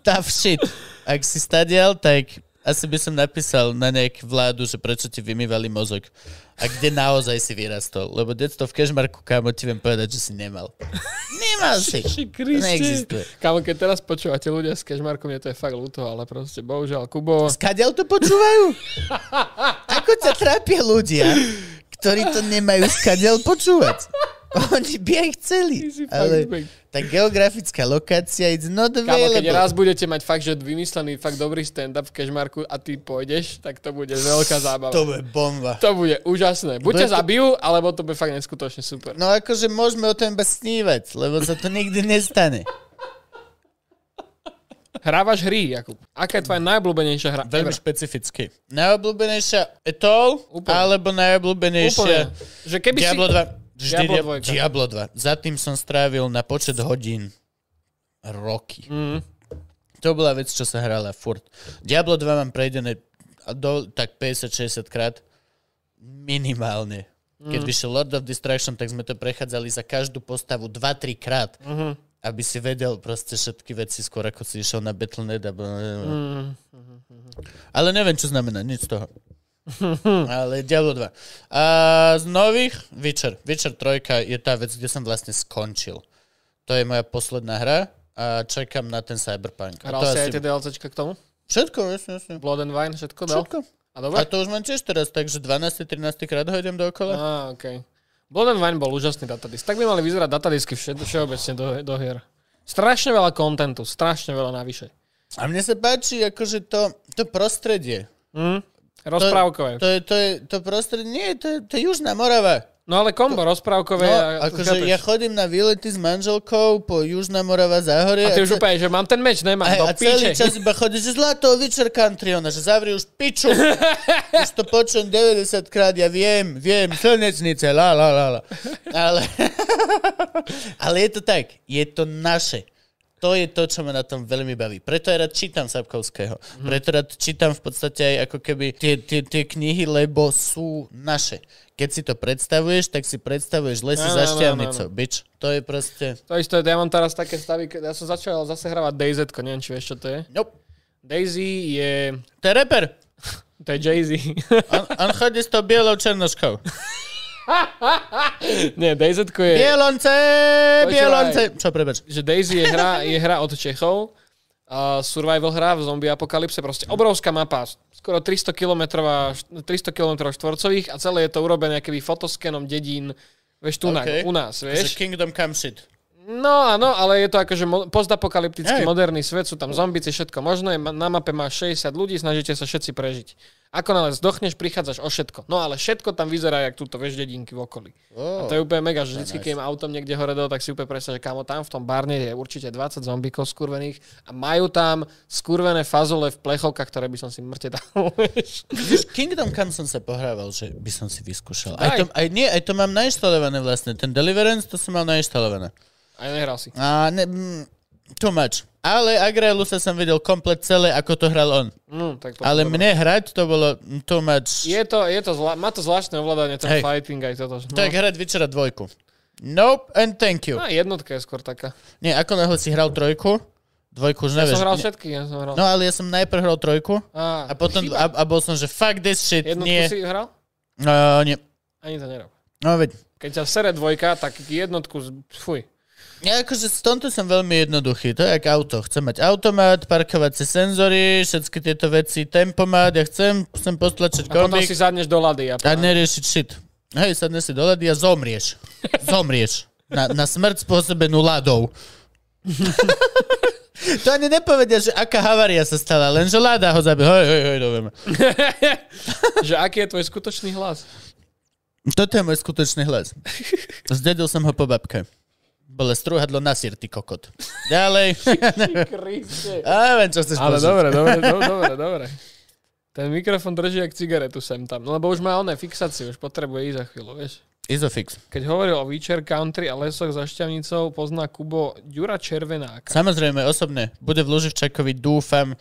tough shit. Ak si stadial, tak asi by som napísal na nejakú vládu, že prečo ti vymývali mozog a kde naozaj si vyrastol. Lebo detstvo v Kešmarku, kámo, ti viem povedať, že si nemal. Nemal si. Neexistuje. Kámo, keď teraz počúvate ľudia s Kešmarkom, mne to je fakt ľúto, ale proste, bohužiaľ, Kubo... Skadiaľ to počúvajú? Ako sa trápia ľudia, ktorí to nemajú skadiaľ počúvať? Oni by aj chceli, ale tá geografická lokácia it's not available. Kámo, keď raz budete mať fakt, že vymyslený fakt dobrý stand-up v Kešmarku a ty pôjdeš, tak to bude veľká zábava. To bude bomba. To bude úžasné. Buď ťa zabijú, alebo to bude fakt neskutočne super. No akože môžeme o tom iba snívať, lebo sa to nikdy nestane. Hrávaš hry, Jakub. Aká je tvoja najobľúbenejšia hra? Veľmi špecificky. Najobľúbenejšia Etol, alebo najobľúbenejšia Diablo 2. Diablo 2. Za tým som strávil na počet hodín roky. Mm. To bola vec, čo sa hrala furt. Diablo 2 mám prejdené tak 50-60 krát minimálne. Keď vyšiel Lord of Destruction, tak sme to prechádzali za každú postavu 2-3 krát, aby si vedel proste všetky veci skôr, ako si išiel na Battle.net. Ale neviem, čo znamená. Nič z toho. Ale Diablo 2. A z nových Witcher. Witcher 3 je tá vec, kde som vlastne skončil. To je moja posledná hra a čakám na ten Cyberpunk. Hral si aj tie DLCčka k tomu? Všetko, jasne. Blood and Wine, všetko dal? Všetko. A to už mám tiež teraz, takže 12-13 krát ho idem dookola. Á, okej. Blood and Wine bol úžasný datadisk. Tak by mali vyzerať datadisky všeobecne do hier. Strašne veľa kontentu, strašne veľa navyše. A mne sa páči akože to prostredie. Rozprávkové. To prostredie, nie, to je Južná Morava. No ale kombo, rozprávkové. No, akože ja chodím na výlety s manželkou po Južná Morava záhorie. A ty už úplne, že mám ten meč, nemám do píče. A celý čas iba chodí, že zlato, Witcher Country, ona, že zavri už piču. Už to počujem 90 krát, ja viem, slnečnice, la. Ale je to tak, je to naše. To je to, čo ma na tom veľmi baví. Preto aj rád čítam Sapkovského. Preto rád čítam v podstate aj ako keby tie knihy, lebo sú naše. Keď si to predstavuješ, tak si predstavuješ lesy za Štiavnicou, bič. To je proste... To isté, ja mám teraz také stavy, ja som začal zase hravať DayZ-ko, neviem, či vieš, čo to je. Nope. Daisy je... To je rapper. To je Jay-Z. On chodí s tou bielou černoškou. Nie, DayZ-ko je... Bielonce! Čo, prebač? Že Daisy je hra od Čechov. Survival hra v zombie apokalypse. Proste obrovská mapa. Skoro 300 km štvorcových a celé je to urobené akýby fotoskenom dedín. Vieš, tu u nás, vieš? Že Kingdom Come shit. No, áno, ale je to akože postapokalyptický moderný svet, sú tam zombici, všetko možné. Na mape máš 60 ľudí, snažíte sa všetci prežiť. Ako náhle zdochneš, prichádzaš o všetko. No ale všetko tam vyzerá, jak túto, vieš, dedinky v okolí. Oh, a to je úplne mega, že vždycky, keď im autom niekde hore dole, tak si úplne presne, že kámo, tam v tom barne je určite 20 zombíkov skurvených a majú tam skurvené fazole v plechovkách, ktoré by som si mŕte dal. Kingdom Come som sa pohrával, že by som si vyskúšal. Aj to mám nainštalované vlastne. Ten Deliverance, to som mal nainštalované. A nehral si. Too much. Ale Agrelu sa som videl komplet celé, ako to hral on. Ale mne hrať to bolo too much. Má to zvláštne ovládanie, ten fighting aj toto. No. Tak hrať Witchera 2. Nope and thank you. Jednotka je skôr taká. Nie, ako náhle si hral 3, 2 už nevieš. Ja som hral všetky. No ale ja som najprv hral 3 a potom a bol som, že fuck this shit. Jednotku nie. Si hral? Nie. Ani to nerob. No veď. Keď ťa sere dvojka, tak jednotku, fuj. Ja akože v tomto som veľmi jednoduchý. To je jak auto. Chcem mať automat, parkovacie senzory, všetky tieto veci, tempomat. Ja chcem postlačiť gombík. A potom si sadneš do lady. A neriešiť shit. Hej, sadneš si do lady a zomrieš. Zomrieš. Na smrť spôsobenú ladou. To ani nepovedia, že aká havária sa stala, lenže láda ho zabije. Hej, dovieme. Že aký je tvoj skutočný hlas? Toto je môj skutočný hlas. Zdedil som ho po babke. Bolo strúhadlo na sír, ty kokot. Ďalej. Ale dobre. Ten mikrofón drží jak cigaretu sem tam. No lebo už má oné fixáciu, už potrebuje ísť za chvíľu, vieš. Izofix. Keď hovoril o Witcher Country a lesoch za Šťavnicou, pozná Kubo Ďura Červenáka. Samozrejme, osobne. Bude v Lúživčákovi, dúfam,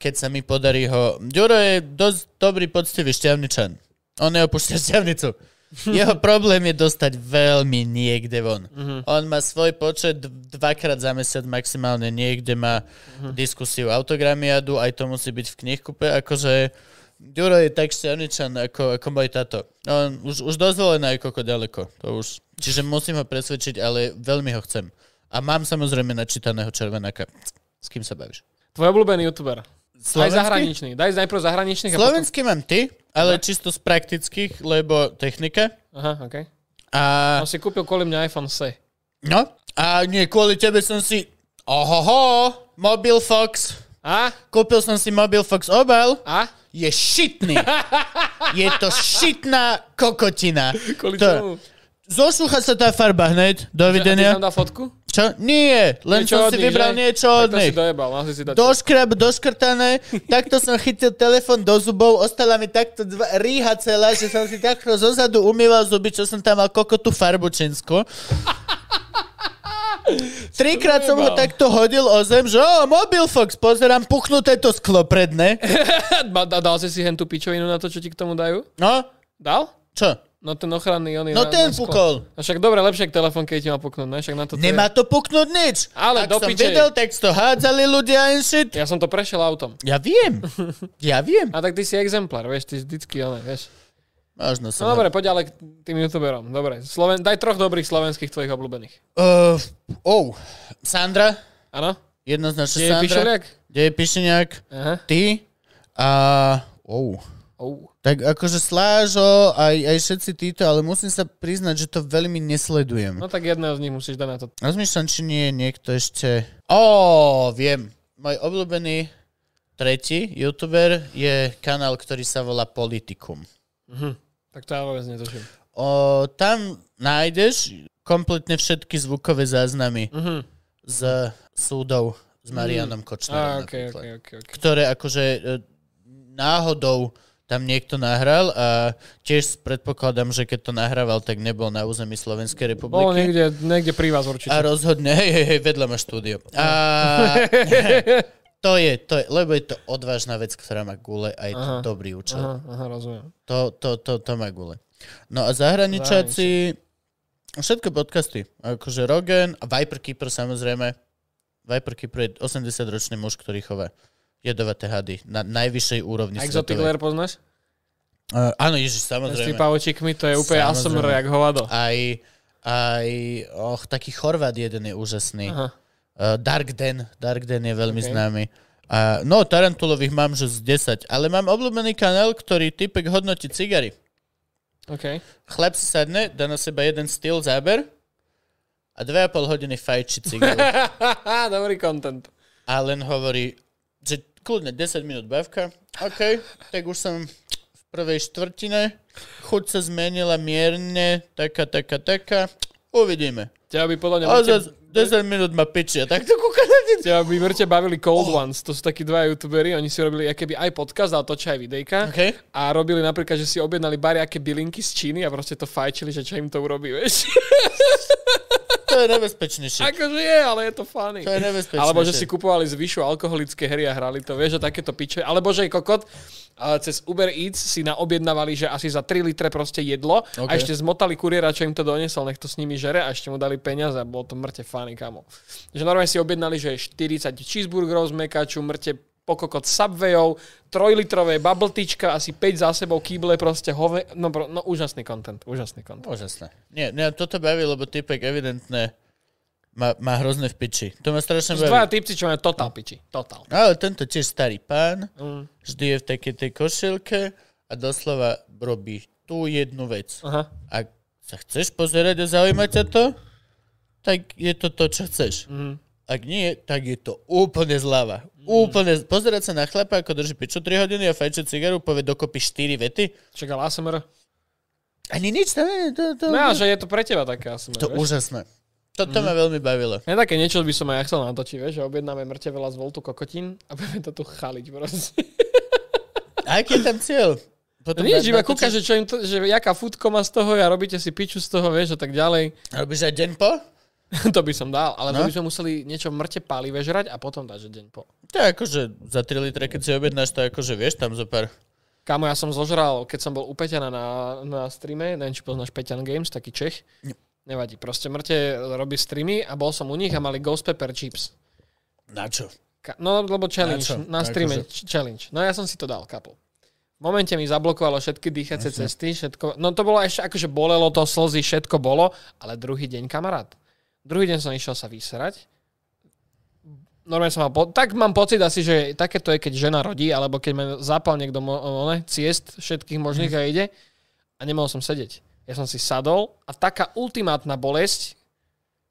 keď sa mi podarí ho. Ďuro je dosť dobrý, poctivý šťavničan. On neopúšťa Šťavnicu. Jeho problém je dostať veľmi niekde von. Uh-huh. On má svoj počet dvakrát za mesiac maximálne. Niekde má diskusiu autogramiadu, aj to musí byť v knihkupe. Akože Ďuro je tak šťavničan ako môj táto. On už dozvolená je koko ďaleko. To už. Čiže musím ho presvedčiť, ale veľmi ho chcem. A mám samozrejme načítaného Červenáka. S kým sa bavíš? Tvoj obľúbený youtuber. Slovenský? Aj zahraničný. Daj najprv zahraničných. Slovenský potom mám ty, ale čisto z praktických, lebo technika. Aha, okej. Okay. On si kúpil kvôli mňa iPhone 6. No, a nie, kvôli tebe som si... Ohoho, Mobil Fox. A? Kúpil som si Mobil Fox obal. A? Je šitný. Je to šitná kokotina. Kvôli čomu? Zosúcha sa tá farba hneď. Dovidenia. A ty tam dá fotku? Čo? Nie, len niečo som si vybral že? Niečo od nich. Doškrtané, takto som chytil telefon do zubov, ostala mi takto rýha celá, že som si takto zozadu umýval zuby, čo som tam mal kokotu farbu čínsku. Trikrát som ho takto hodil o zem, že Mobil Fox, pozerám, puchnuté to sklo predne. Dal si hentú pičovinu na to, čo ti k tomu dajú? No. Dal? Čo? No ten ochranný, on je no na, ten na pukol. A však dobre, lepšie k telefón, keď ti má puknúť, ne? Však na to nemá to puknúť nič. Ale ak som vedel, tak to hádzali ľudia in shit. Ja som to prešiel autom. Ja viem. A tak ty si exemplár, vieš, ty vždycky, ale vieš. Možno som. No dobre, poď ale k tým youtuberom. Dobre, daj troch dobrých slovenských tvojich obľúbených. Sandra. Áno? Jednoznačne Sandra. Deje Pišeniak. Ty. Tak akože Slážo, aj všetci títo, ale musím sa priznať, že to veľmi nesledujem. No tak jedného z nich musíš dať na to. Rozmýšľam, či nie je niekto ešte... Viem. Môj obľúbený tretí youtuber je kanál, ktorý sa volá Politikum. Tak to ja vôbec netuším. Tam nájdeš kompletne všetky zvukové záznamy z súdov s Marianom Kočnerom. Okay. Ktoré akože náhodou... Tam niekto nahral a tiež predpokladám, že keď to nahrával, tak nebol na území Slovenskej republiky. Bol niekde pri vás určite. A rozhodne, hej, vedľa ma štúdio. A to je, lebo je to odvážna vec, ktorá má gule aj to dobrý účel. Aha, rozumiem. To má gule. No a zahraničáci, všetko podcasty, akože Rogan a Viper Keeper samozrejme. Viper Keeper je 80-ročný muž, ktorý chová jedovaté hady na najvyššej úrovni svetovej. Exotic Lair poznáš? Áno, Ježiš, samozrejme. S tým pavočíkmi, to je úplne ASMR, jak hovado. Taký Chorvát jeden je úžasný. Dark Den je veľmi známy. Tarantulových mám že z 10, ale mám obľúbený kanál, ktorý typek hodnotí cigary. Okay. Chlap si sadne, dá na seba jeden styl záber a 2,5 hodiny fajči cigary. Dobrý content. A len hovorí... že kľudne 10 minút bavka, ok, tak už som v prvej štvrtine, chuť sa zmenila mierne, taká, uvidíme. Ťa by podľa mňa... 10 minút ma pičia, tak to kúka na tým. Ťa by mŕte bavili Cold Ones, to sú takí dva youtuberi, oni si robili akéby aj podcast, ale točia aj videjka a robili napríklad, že si objednali bariaké bylinky z Číny a proste to fajčili, že čo im to urobí, vieš. To je nebezpečnejšie. Akože je, ale je to funny. To je nebezpečnejšie. Alebo že si kupovali zvyšu alkoholické hry a hrali to, vieš, že takéto piče. Alebo že kokot cez Uber Eats si naobjednávali, že asi za 3 litre proste jedlo a ešte zmotali kuriéra, čo im to donesol, nech to s nimi žere a ešte mu dali peniaze a bolo to mŕte funny, kamo. Že normálne si objednali, že 40 cheeseburgerov z mekaču, mŕte pokokot Subwayov, 3-litrové babltička, asi 5 za sebou kýble, proste hove... No úžasný content, úžasný content. Úžasné. Nie, mňa toto baví, lebo typek evidentne má hrozné v piči. To ma strašne baví. Dvaja typci, čo majú totál piči. Totál. Ale tento tiež starý pán, vždy je v takej tej košilke a doslova robí tú jednu vec. Aha. Ak sa chceš pozerať a zaujímať sa to, tak je to to, čo chceš. Ak nie, tak je to úplne zľava. Úplne. Pozerať sa na chlapa, ako drží piču 3 hodiny a fajče cigaru, povie dokopy 4 vety. Čaká ASMR. Ani nič. No, že je to pre teba také ASMR. To úžasné. Toto ma veľmi bavilo. Ja také niečo by som aj chcel natočiť, vieš, že objednáme mŕte veľa z Voltu kokotín a budeme to tu chaliť proste. Aký je tam cieľ? Nič, iba kúka, že čo im to, že jaká foodko má z toho a robíte si piču z toho, vieš, a tak ďalej. Robíš aj deň po? To by som dal, ale no? By sme museli niečo mŕte pálivé žrať a potom dať, že deň po. To je akože za 3 litre, keď si objednáš, to akože vieš tam zo pár. Kámo, ja som zožral, keď som bol u Peťana na streame, neviem, či poznáš Peťan Games, taký Čech. No. Nevadí, proste mŕte robí streamy a bol som u nich a mali Ghost Pepper Chips. Na čo? No, lebo challenge, na streame akože... challenge. No ja som si to dal, kapo. V momente mi zablokovalo všetky dýchacie cesty, všetko. No to bolo ešte akože bolelo to, slzy, všetko bolo, ale druhý deň, kamarát. Druhý deň som išiel sa vyserať. Normálne som mal... Tak mám pocit asi, že také to je, keď žena rodí, alebo keď ma zapal niekto ciest všetkých možných a ide. A nemohol som sedieť. Ja som si sadol a taká ultimátna bolesť.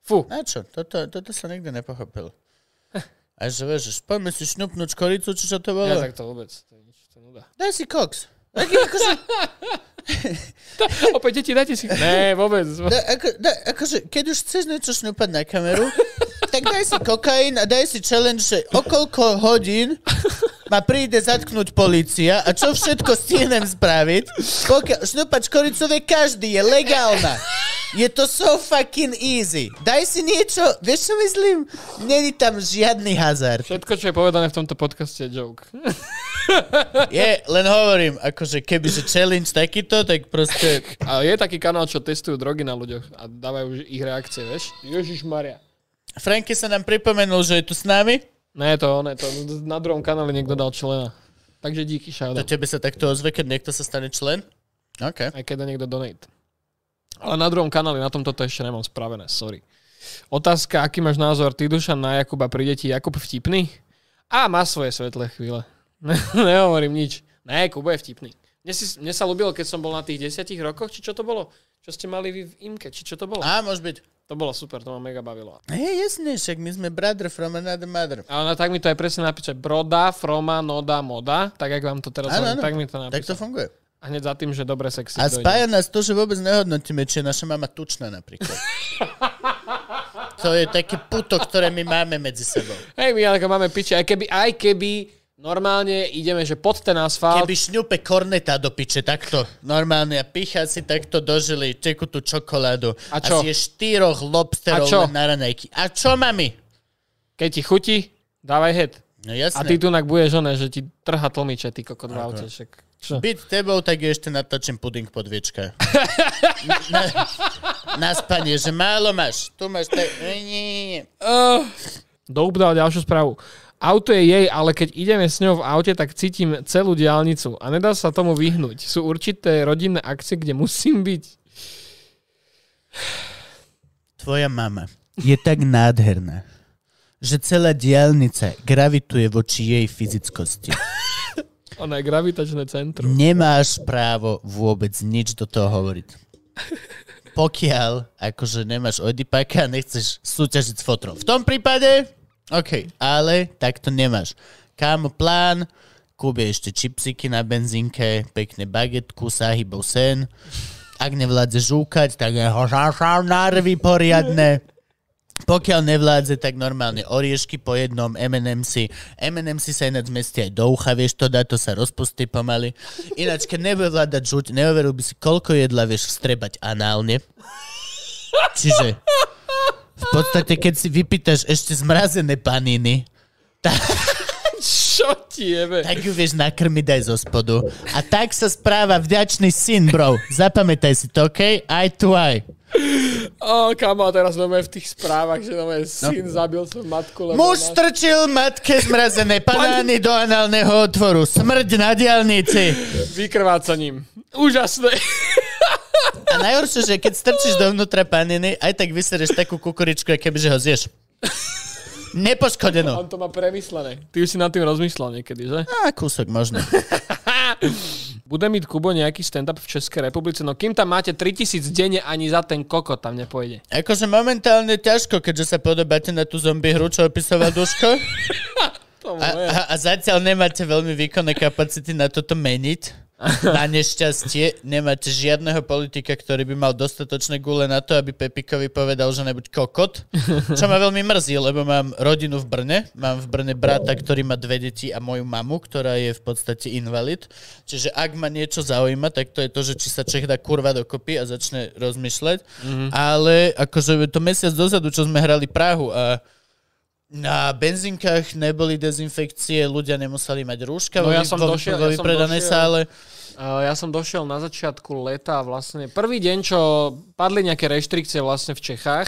Fú. A čo? Toto sa nikdy nepochopil. A že vieš, poďme si šnupnúť škoricu, či čo to bolo? Ja tak to vôbec... Daj si koks. Akože... Opäť deti, dajte si koks. Ne, vôbec. Akože, keď už chceš niečo šnúpať na kameru, tak daj si kokain a daj si challenge, že okoľko hodín ma príde zatknúť polícia a čo všetko stihnem spraviť. Šnúpať škoricové každý je legálna. Je to so fucking easy. Daj si niečo, vieš čo myslím? Není tam žiadny hazard. Všetko, čo je povedané v tomto podcaste, je joke. Je, len hovorím, akože kebyže challenge takýto, tak proste... A je taký kanál, čo testujú drogy na ľuďoch a dávajú ich reakcie, vieš? Ježišmaria. Franky sa nám pripomenul, že je tu s nami. Ne, to na druhom kanále niekto dal člena. Takže díky, šádam. To tebe sa takto ozve, keď niekto sa stane člen? OK. Aj keď niekto donate. Ale na druhom kanáli, na tomto to ešte nemám spravené, sorry. Otázka, aký máš názor ty, Dušan, na Jakuba? Príde ti Jakub vtipný? A má svoje svetlé chvíle. Nehovorím nič. Ne, Kubo je vtipný. Mne sa ľúbilo, keď som bol na tých 10 rokoch, či čo to bolo? Čo ste mali vy v Imke, či čo to bolo? Á, môže byť. To bolo super, to ma mega bavilo. Hej, jasne, však my sme brother from another mother. Ale tak mi to aj presne napíše. Broda, froma, noda, moda. Tak, jak vám to teraz hovorím, tak mi to napíše. Tak to funguje. A hneď za tým, že dobre sexy. A spája nás to, že vôbec nehodnotíme, či je naša mama tučná napríklad. To je taký puto, ktoré my máme medzi sebou. Hej, my ako máme piče. Aj keby normálne ideme, že pod ten asfalt... Keby šňupe korneta do piče, takto. Normálne a pícha si takto do žily tekutú čokoládu. A čo? Asi je 4 lobsterov na ranejky. A čo, mami? Keď ti chutí, dávaj head. No jasne. A ty tunak budeš oné, že ti trha tlmiče, ty kokot v aute, však... Čo? Byť tebou, tak ešte natočím puding pod viečka. Na spanie, že málo máš. Tu máš tak... Doub dal ďalšiu správu. Auto je jej, ale keď ideme s ňou v aute, tak cítim celú diaľnicu. A nedá sa tomu vyhnúť. Sú určité rodinné akcie, kde musím byť. Tvoja mama je tak nádherná, že celá diaľnica gravituje voči jej fyzickosti. Ona je gravitačné centrum. Nemáš právo vôbec nič do toho hovoriť. Pokiaľ akože nemáš oedipáka a nechceš súťažiť s fotrou. V tom prípade, OK, ale takto nemáš. Kámo, plán, kúbe ešte čipsiky na benzínke, pekne bagetku, sahybou sen. Ak nevládze žúkať, tak narvy poriadne. Pokiaľ nevládze, tak normálne oriešky po jednom, M&M'sy. M&M'sy sa ináč zmestia aj do ucha, vieš to dá, to sa rozpustí pomaly. Ináč, keď nebude vládať žuť, neoveril by si, koľko jedla vieš vstrebať análne. Čiže v podstate, keď si vypýtaš ešte zmrazené paniny, tak... Čo ti jebe? Tak ju vieš nakrmiť aj zo spodu. A tak sa správa vďačný syn, bro. Zapamätaj si to, OK? Aj tu aj. Ó, kamo, teraz máme v tých správach, že nové syn zabil svoju matku. Muž strčil matke zmrazené banány do análneho otvoru. Smrť na diaľnici. Vykrvácaním. Úžasné. A najhoršie, že keď strčíš dovnútra paniny, aj tak vysereš takú kukuričku, akébyže ho zješ. Nepoškodenú. On to má premyslené. Ty už si nad tým rozmýšľal niekedy, že? Á, kúsok možno. Bude mít Kubo nejaký stand-up v Českej republice, no kým tam máte 3000 denne, ani za ten koko tam nepojde. Akože momentálne ťažko, keďže sa podobáte na tú zombie hru, čo opisoval Duško. A zatiaľ nemáte veľmi výkonné kapacity na toto meniť. Na nešťastie nemáte žiadneho politika, ktorý by mal dostatočné gule na to, aby Pepikovi povedal, že nebuď kokot. Čo ma veľmi mrzí, lebo mám rodinu v Brne. Mám v Brne brata, ktorý má 2 deti a moju mamu, ktorá je v podstate invalid. Čiže ak ma niečo zaujíma, tak to je to, že či sa Čech dá kurva dokopy a začne rozmýšľať. Mm-hmm. Ale akože to mesiac dozadu, čo sme hrali Prahu a... Na benzínkach neboli dezinfekcie, ľudia nemuseli mať rúška vo vypredanej sále. Ja som došiel na začiatku leta vlastne prvý deň, čo padli nejaké reštrikcie vlastne v Čechách,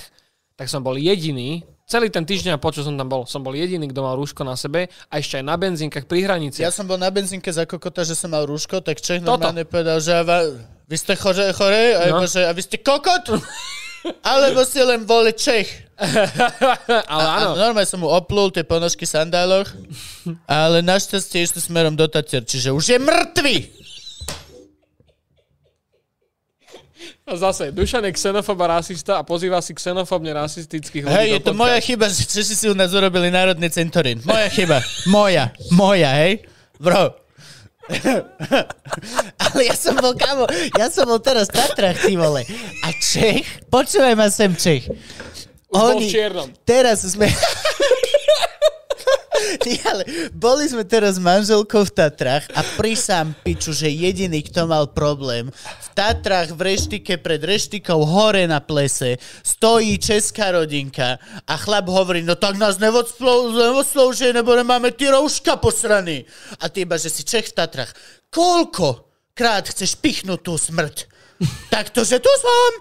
tak som bol jediný. Celý ten týždeň a počo som tam bol. Som bol jediný, kto mal rúško na sebe a ešte aj na benzínkach pri hranici. Ja som bol na benzínke za kokota, že som mal rúško, tak Čech normálne povedal, že vy ste choré a vy ste kokot? Alebo si len vole Čech. Ale áno. Normálne som mu oplul tie ponožky v sandáloch, ale našťastie išli smerom do Tatier, čiže už je mŕtvy. A zase, Dušan je xenofób a rasista a pozýva si xenofóbne rasistických ľudí. Hej, je to moja chyba, že Češi si u nás urobili národný cintorín. Moja chyba. Moja, hej. Bro. Ale ja som bol, kámo, teraz v Tatrách, ty vole. A Čech? Počúvaj ma sem, Čech. Oni, teraz sme... Ale boli sme teraz s manželkou v Tatrách a prisám piču, že jediný, kto mal problém, v Tatrách v reštike pred reštikou hore na plese stojí česká rodinka a chlap hovorí, no tak nás nevodsloužuje, nebo nemáme ty rouška posraný. A ty iba, že si Čech v Tatrách. Koľkokrát chceš pichnúť tú smrť? Tak to, že tu som.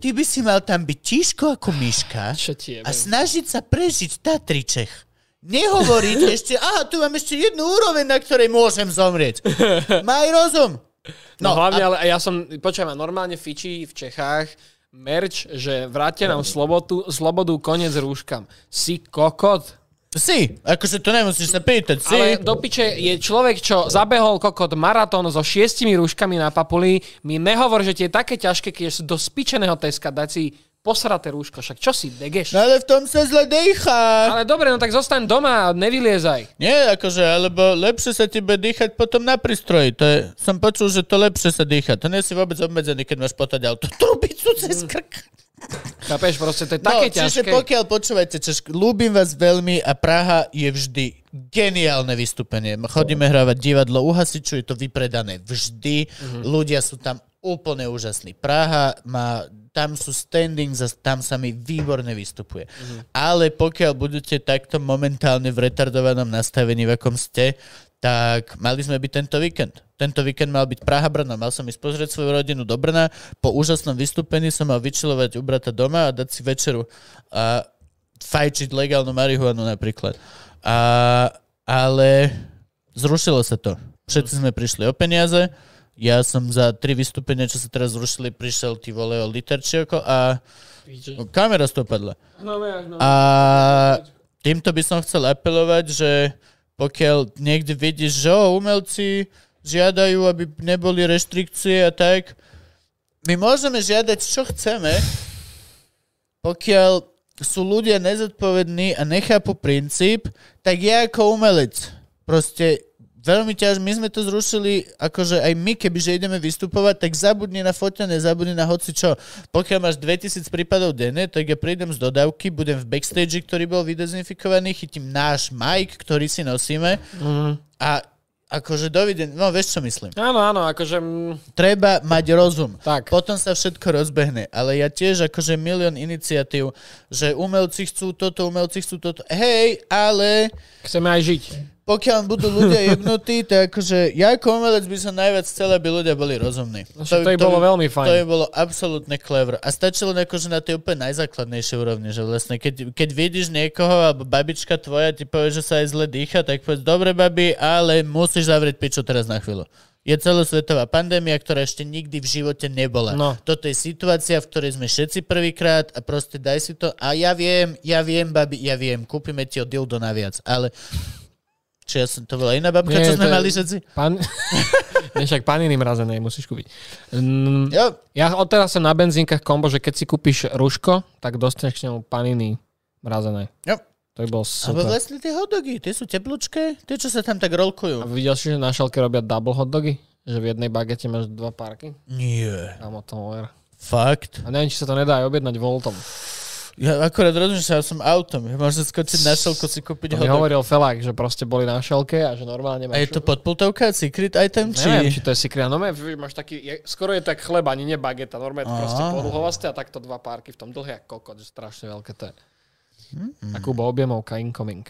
Ty by si mal tam byť tíško ako myška a snažiť sa prežiť Tatry, Čech. Nehovoriť ešte, tu mám ešte jednu úroveň, na ktorej môžem zomrieť. Maj rozum. No hlavne, ale ja som, normálne fičí v Čechách merč, že vráte nám slobodu, koniec rúškam. Si kokot? Si, akože to nemusíš sa pýtať, si. Ale do piče je človek, čo zabehol kokot maratón so 6 rúškami na papuli, mi nehovor, že tie je také ťažké, keď do spičeného Teska dať si posraté rúško, však čo si degeš? No ale v tom sa zle dýchá. Ale dobre, no tak zostaň doma a nevyliezaj. Nie, akože, alebo lepšie sa ti bude dýchať potom na prístroji. To je, som počul, že to lepšie sa dýchá. To nie si vôbec obmedzený, keď máš potať auto. Trubicu cez krk. Chápeš, proste to je také ťažké. Čiže pokiaľ počúvajte Češky, ľúbim vás veľmi a Praha je vždy geniálne vystúpenie. Chodíme hrávať divadlo u hasiču, je to vypredané vždy. Ľudia sú tam úplne úžasný. Praha má... Tam sú standing, tam sa mi výborne vystupuje. Ale pokiaľ budete takto momentálne v retardovanom nastavení, v akom ste, tak mali sme byť tento víkend. Tento víkend mal byť Praha-Brno. Mal som ísť pozrieť svoju rodinu do Brna. Po úžasnom vystúpení som mal vyčilovať u brata doma a dať si večeru a fajčiť legálnu marihuanu napríklad. Ale zrušilo sa to. Všetci sme prišli o peniaze. Ja som za 3 vystúpenia, čo sa teraz zrušili, prišiel ty vole o literčioko a kamera stopadla. A týmto by som chcel apelovať, že pokiaľ niekde vidíš, že umelci žiadajú, aby neboli reštrikcie a tak, my môžeme žiadať, čo chceme, pokiaľ sú ľudia nezodpovední a nechápu princíp, tak ja ako umelec proste veľmi ťažké, my sme to zrušili, akože aj my, kebyže ideme vystupovať, tak zabudni na fotenie, zabudni na hocičo. Pokiaľ máš 2000 prípadov denne, tak ja prídem z dodávky, budem v backstage, ktorý bol vydezinfikovaný, chytím náš mic, ktorý si nosíme a akože dovidenia, no vieš, čo myslím. Áno, akože... Treba mať rozum. Tak. Potom sa všetko rozbehne. Ale ja tiež akože milión iniciatív, že umelci chcú toto, hej, ale... Chceme aj žiť. pokiaľ budú ľudia jebnutí, tak akože ja ako umelec by som najviac chcel, aby ľudia boli rozumní. To by bolo veľmi fajn. To by bolo absolútne clever. A stačilo akože na tej úplne najzákladnejšej úrovni, že vlastne keď vidíš niekoho, alebo babička tvoja ti povie, že sa aj zle dýcha, tak povedz, dobre babi, ale musíš zavrieť piču teraz na chvíľu. Je celosvetová pandémia, ktorá ešte nikdy v živote nebola. No. Toto je situácia, v ktorej sme všetci prvýkrát a proste daj si to. A ja viem, babi, ja viem, kúpime ti o dildo naviac, ale... Čiže ja som to bola iná babka, nie, čo sme mali všetci? Však paniny mrazené musíš kúpiť. Ja odteraz som na benzínkach kombo, že keď si kúpiš ruško, tak dostaneš k nemu paniny mrazené. Jo. To by bolo super. Ale vlastne tie hotdogy, tie sú teplúčké, tie, čo sa tam tak rolkujú. A videl si, že na Šalke robia double hotdogy? Že v jednej bagete máš dva párky? Nie. Amo to ver. Fakt? A neviem, či sa to nedá aj objednať voltom. Ja akorát rozumiem, že ja som autom. Môžem skočiť na Šalku si kúpiť hotdog. To hovoril Felák, že proste boli na Šalke a že normálne máš... A je to podpultovka? Secret item? Či... Neviem, či to je secret. No máš taký... Skoro je tak chleba, ani nie bageta. Normálne je to proste podlhovasté a takto dva párky v tom dlhé ako kokot, že strašne veľké to je. A Kuba objemovka incoming.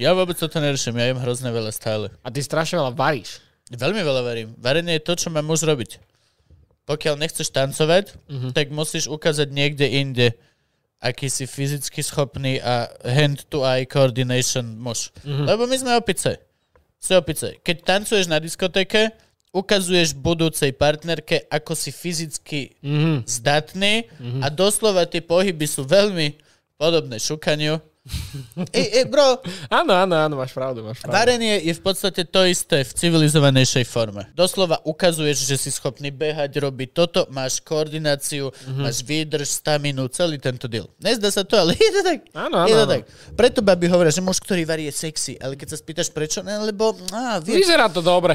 Ja vôbec toto nereším, ja jem hrozne veľa stále. A ty strašne veľa varíš. Veľmi veľa varím. Varenie je to, čo má muž robiť. Pokiaľ nechceš tancovať, tak musíš ukázať niekde inde, aký si fyzicky schopný a hand-to-eye coordination muž. Lebo my sme opice. Keď tancuješ na diskotéke, ukazuješ budúcej partnerke, ako si fyzicky zdatný a doslova tie pohyby sú veľmi... podobné šukaniu. Bro. Áno, máš pravdu. Varenie je v podstate to isté v civilizovanejšej forme. Doslova ukazuješ, že si schopný behať, robiť toto, máš koordináciu, máš výdrž, staminu, celý tento deal. Nezdá sa to, ale je to tak. Áno. Preto babi hovoria, že muž, ktorý varí, je sexy, ale keď sa spýtaš prečo, lebo... Vyzerá to dobre.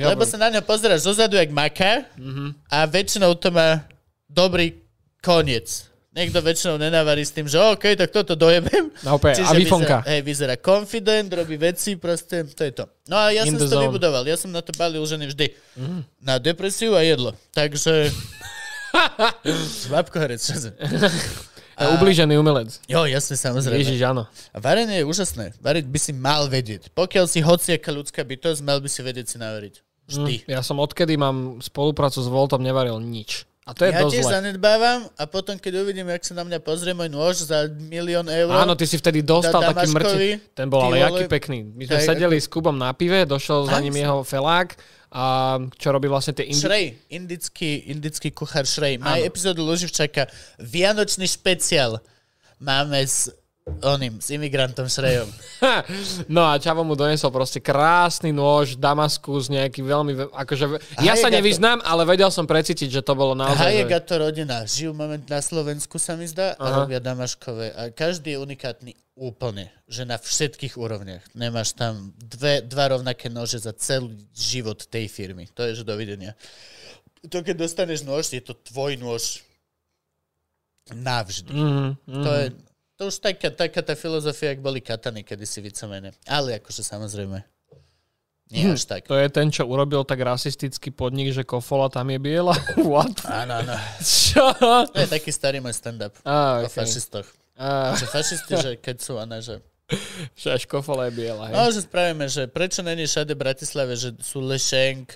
Lebo sa na ňa pozeráš zozadu, jak maká a väčšinou to má dobrý koniec. Niekto väčšinou nenavarí s tým, že OK, tak toto dojebem. Čiže a vyfonka. Vyzerá confident, robí veci, proste to je to. No a ja som to vybudoval. Ja som na to balil ženy vždy. Na depresiu a jedlo. Takže... Babkoherec. A ublížený umelec. Jo, jasne, samozrejme. Ježiš, áno. A varenie je úžasné. Variť by si mal vedieť. Pokiaľ si hociaká ľudská bytosť, mal by si vedieť si navariť. Vždy. Ja som odkedy mám spoluprácu s Voltom nevaril nič. A to je ja tiež zanedbávam a potom, keď uvidím, jak sa na mňa pozrie môj nôž za 1 000 000 eur... Áno, ty si vtedy dostal taký mŕtvy. Ten bol ale jaký pekný. My sme sedeli s Kubom na pive, došiel za ním jeho felák, a čo robí vlastne tie... indický kuchár Šrej. Má epizódu Lúživčáka. Vianočný špeciál máme s oným, s imigrantom Šrejom. No a Čavo mu donesol proste krásny nôž, Damaskus, nejaký veľmi... Akože, ja sa nevyznám, ale vedel som precítiť, že to bolo naozaj... Hajega to rodina. Žijú moment na Slovensku, sa mi zdá, a robia damaškové. A každý je unikátny úplne, že na všetkých úrovniach. Nemáš tam dva rovnaké nože za celý život tej firmy. To je, že dovidenia. To, keď dostaneš nôž, je to tvoj nôž navždy. To je... To už taká tá filozofia, jak boli katany kedysi vícemenej. Ale akože samozrejme, nie až tak. To je ten, čo urobil tak rasistický podnik, že Kofola tam je biela? What? Áno. Čo? To je taký starý môj stand-up o fašistoch. Že fašisti, že keď sú, že až Kofola je biela. Hej. No, že spravíme, že prečo není všade v Bratislave, že sú lešenk,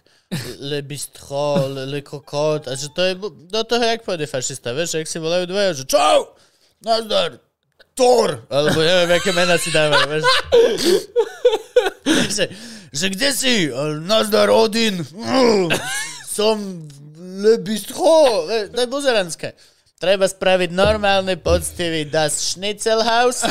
le bistro, le kokot, a že to je do toho, jak pôjde fašista, vieš, jak si volajú dvoja, že čau, nazdar, Tor! Alebo neviem, aké mena si dávajú. Že kde si? Nazdar Odin. Som le bistro. To je buzeránske. Treba spraviť normálny, poctivý Das Schnitzelhaus.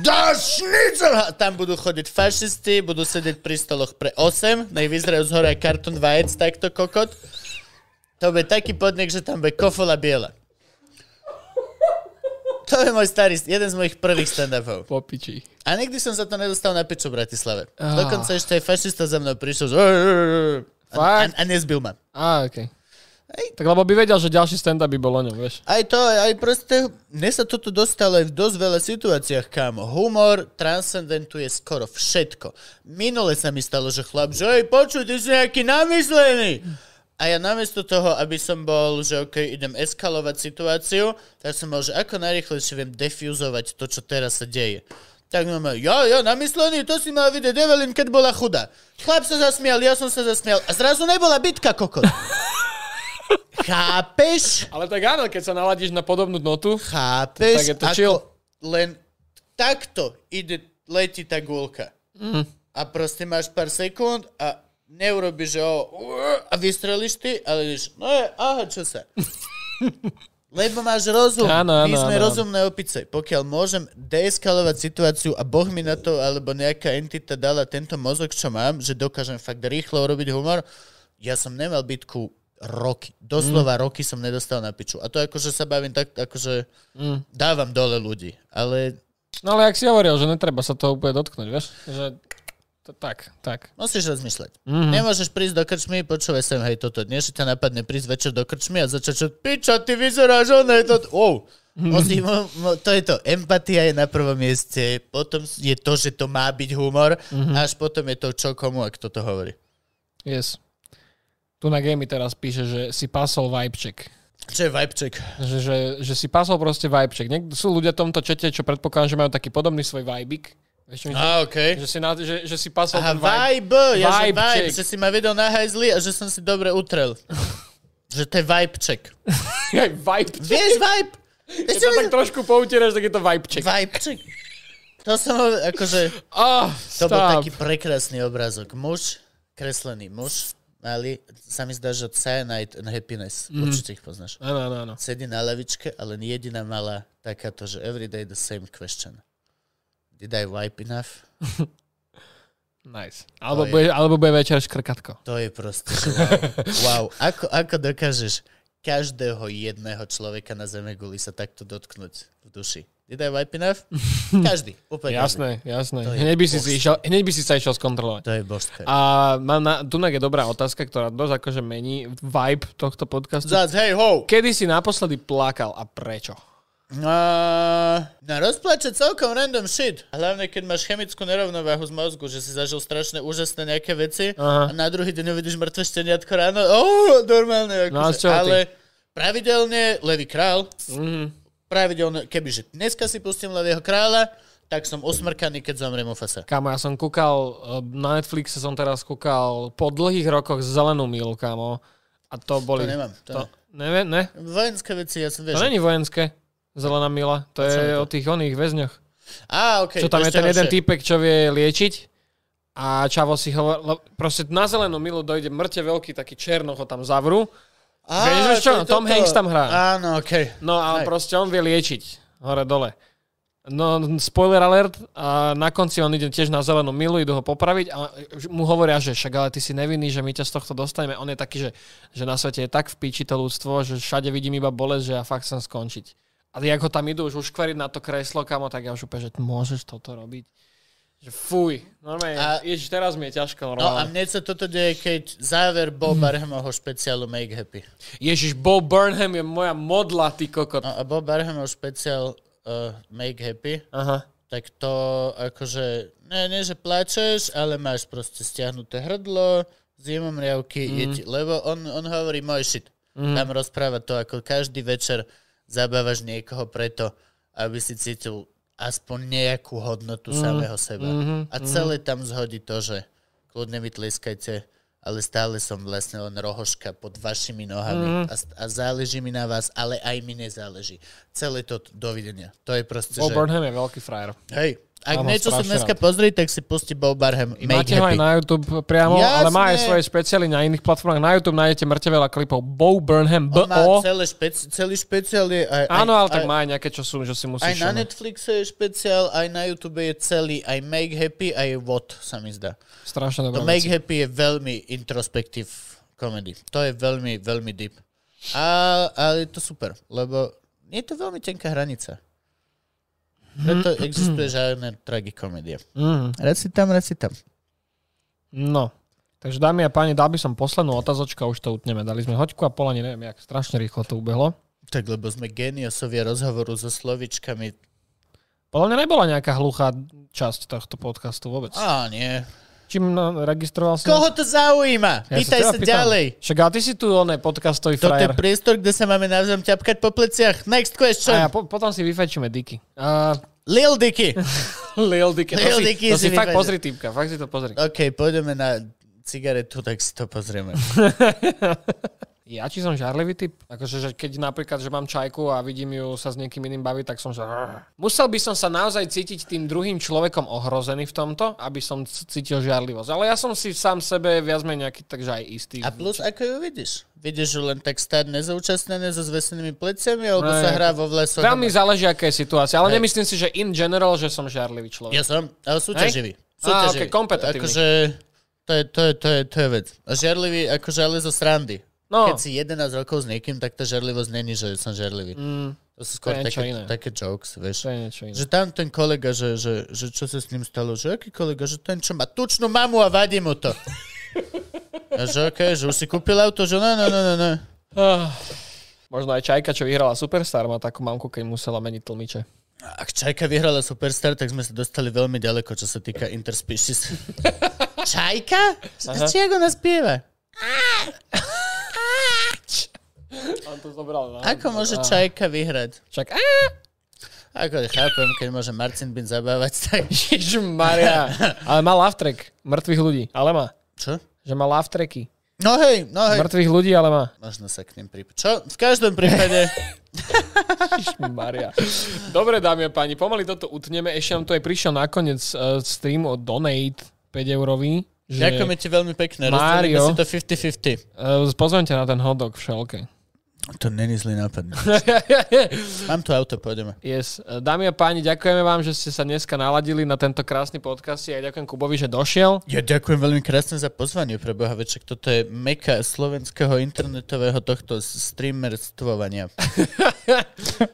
Das Schnitzelhaus! Tam budú chodiť fašisti, budú sedieť pri stoloch pre 8. Nech vyzerajú z hora kartón vajec, takto kokot. To bude taký podnik, že tam bude Kofola biela. To je môj starý, jeden z mojich prvých stand-upov. Po piči. A nikdy som sa to nedostal na piču v Bratislave. Dokonca ešte aj fašista za mnou prišiel. A nezbil ma. Okay. Tak lebo by vedel, že ďalší stand-up by bol o ňom, vieš. Aj to, aj proste, mne sa toto dostalo aj v dosť veľa situáciách, kámo. Humor transcendentuje skoro všetko. Minule sa mi stalo, že chlap, že hej, počuj, ty si nejaký namyslený. A ja namiesto toho, aby som bol, že okej, idem eskalovať situáciu, tak som bol, že ako najrýchlejšie viem defúzovať to, čo teraz sa deje. Tak máme, jo, namyslený, to si mal vidieť Evelyn, keď bola chudá. Chlap sa zasmial, ja som sa zasmial a zrazu nebola bitka, kokot. Chápeš? Ale tak áno, keď sa naladíš na podobnú notu, chápeš, tak je to chill. Len takto ide, letí tá gulka. Mm. A proste máš pár sekúnd a neurobiš, že a vystrelíš ty, ale ideš, no je, aha, čo sa. Lebo máš rozum. Áno, my sme rozumné opice. Pokiaľ môžem deeskalovať situáciu a boh mi na to, alebo nejaká entita dala tento mozog, čo mám, že dokážem fakt rýchlo urobiť humor, ja som nemal bitku roky. Doslova roky som nedostal na piču. A to akože sa bavím tak, akože dávam dole ľudí. Ale... No ale jak si hovoril, že netreba sa toho úplne dotknúť, vieš? Že... Tak. Musíš rozmýšľať. Mm-hmm. Nemôžeš prísť do krčmy, počúvaj sem, hej, toto dnes, že ťa napadne prísť večer do krčmy a začať, piča, ty vyzeráš, ono je to... To je to. Empatia je na prvom mieste, potom je to, že to má byť humor, až potom je to, čo komu, ak toto hovorí. Yes. Tu na Gamey teraz píše, že si pasol vibeček. Čo je vibeček? Že si pasol proste vibeček. Sú ľudia v tomto čete, čo predpokladám, že majú taký podobný svoj vibík. Okay. Že si pasol ten vibe. Ja že si ma vedel na hajzli a že som si dobre utrel. Že to je vibecheck. Vibecheck? Vieš vibe? Keď to tak trošku poutieraš, tak je to vibecheck. Vibecheck. To som akože... to bol taký prekrásny obrázok. Muž, kreslený muž, malý, sa mi zdá, že Cyanide and Happiness. Určite ich poznáš. Áno. Sedí na lavičke, ale jediná malá takáto, že everyday the same question. Did I wipe enough? Nice. Alebo bude večer škrkatko. To je proste wow. Ako dokážeš každého jedného človeka na zeme guli sa takto dotknúť v duši? Did I wipe enough? Každý. Úplne jasné. Hneď by si sa išiel skontrolovať. To je božské. A tunak je dobrá otázka, ktorá dosť akože mení vibe tohto podcastu. Kedy si naposledy plakal a prečo? No rozplače celkom random shit. Hlavne, keď máš chemickú nerovnováhu z mozgu, že si zažil strašné, úžasné nejaké veci. Aha. A na druhý deň uvidíš mŕtve šteniatko ráno. Normálne. No, ale pravidelne Levý král. Pravidelne, kebyže dneska si pustím Levého kráľa, tak som osmrkaný, keď zomriem u fasa. Kámo, ja som kúkal, na Netflixe som teraz kúkal po dlhých rokoch Zelenú mílu, kámo. A to boli... To nemám. Ne? Vojenské veci, ja som vieš. To není vojenské. Zelená mila. To je o tých oných väzňoch. Čo tam je ten jeden týpek, čo vie liečiť. A čavo si hovorí... Proste na Zelenú milu dojde mŕte veľký taký černoch, ho tam zavrú. Vieš čo? Tom Hanks tam hrá. Áno, okej. No a proste on vie liečiť. Hore, dole. No, spoiler alert. A na konci on ide tiež na Zelenú milu, idú ho popraviť a mu hovoria, že však ale ty si nevinný, že my ťa z tohto dostaneme. On je taký, že na svete je tak v píči to ľudstvo, že všade vidím iba bolesť, že ja fakt chcem skončiť. A jak ho tam idú už uškvariť na to kreslo, kamo, tak ja už úplne, že môžeš toto robiť. Že fuj. Normálne, ježiš, teraz mi je ťažko. No a mne sa toto deje, keď záver Bob Barhamovho špeciálu Make Happy. Ježiš, Bob Barham je moja modla, ty kokot. No a Bob Barhamov špeciál Make Happy, tak to akože, nie že plačeš, ale máš proste stiahnuté hrdlo, zimom riavky, lebo on hovorí môj shit. Tam rozpráva to, ako každý večer zabávaš niekoho preto, aby si cítil aspoň nejakú hodnotu samého seba. A celé tam zhodí to, že kľudne mi tlieskajte, ale stále som vlastne len rohoška pod vašimi nohami a záleží mi na vás, ale aj mi nezáleží. Celé to dovidenia. To je proste, Bob Barham je veľký frajer. Hej, ak niečo som dneska pozrieť, tak si pusti Bob Barham. Máte ho aj na YouTube priamo, jasne. Ale má aj svoje špeciály na iných platformách. Na YouTube nájdete mŕte veľa klipov. Bob Barham, B.O. On má celý špeciál. Áno, ale tak má aj nejaké, čo sú, že si musíš... Aj na Netflixe je špeciál, aj na YouTube je celý, aj Make Happy, aj What sa mi zdá. Strašne dobrá vec. Make Happy je veľmi introspektív komedy. To je veľmi, veľmi deep. Ale je to super, lebo je to veľmi tenká hranica. Preto existuje žádne tragikomédie. Rád si tam. No, takže dámy a páni, dal by som poslednú otázočku a už to utneme. Dali sme hoďku a pol, ani neviem, jak strašne rýchlo to ubehlo. Tak lebo sme géniosovia rozhovoru so slovičkami. Podľa mňa nebola nejaká hluchá časť tohto podcastu vôbec. Nie. Čím registroval som... Koho to zaujíma? Ja pýtaj sa ďalej. Však, ale ty si tu podcastový frajer. Toto je priestor, kde sa máme navzájom ťapkať po pleciach. Next question. A potom si vyfajčíme diky. Lil Dicky. Lil Dicky. Lil Dicky to si fakt pozri, týpka. Fakt si to pozri. OK, pôjdeme na cigaretu, tak si to pozrieme. Ja či som žarlivý typ? Akože, že keď napríklad, že mám čajku a vidím ju sa s niekým iným baviť, tak som že... Musel by som sa naozaj cítiť tým druhým človekom ohrozený v tomto, aby som cítil žiarlivosť. Ale ja som si sám sebe viac menej nejaký, takže aj istý. A plus, ako ju vidíš? Vidíš, že len tak stáť nezúčastnené so zvesenými pleciami, alebo sa hrá vo vlesoch? Tam mi záleží, aká je situácia. Ale nemyslím si, že in general, že som žiarlivý človek. Ja som, ale súťaživý. Súťaživý. Akože, to je vec. A žiarlivý, akože ale zo srandy. No. Keď si 11 rokov s niekým, tak tá žarlivosť není, že som žarlivý. To sú skôr také jokes, vieš. Že tam ten kolega, že čo sa s ním stalo, že aký kolega, že ten, čo má tučnú mamu a vadí mu to. A že okej, že už si kúpil auto, že no. Možno aj Čajka, čo vyhrala Superstar, má takú mamku, keď musela meniť tlmiče. Ak Čajka vyhrala Superstar, tak sme sa dostali veľmi ďaleko, čo sa týka interspecies. Čajka? Čiak ona spieva? On to zobral, no? Ako môže Čajka vyhrať? Čak, ako chápem, keď môže Marcin Bin zabávať, tak... Ježmaria. Ale má laugh track mŕtvych ľudí, ale má. Čo? Že má laugh tracky. No hej. Mŕtvych ľudí, ale má. Možno sa k ním pripojiť. Čo? V každom prípade... Ježmaria. Dobre, dámy a páni, pomaly toto utneme. Ešte nám tu aj prišiel nakoniec stream o Donate 5-eurový. Ďakujeme ti veľmi pekne. Rozdelíme si to 50-50. Pozvem ťa na ten hotdog v šelke. To není zlý nápad. Mám tu auto, pôjdeme. Yes. Dámy a páni, ďakujeme vám, že ste sa dneska naladili na tento krásny podcast. Ja ďakujem Kubovi, že došiel. Ja ďakujem veľmi krásne za pozvanie, pre Boha, večer. Toto je meka slovenského internetového tohto streamerstvovania.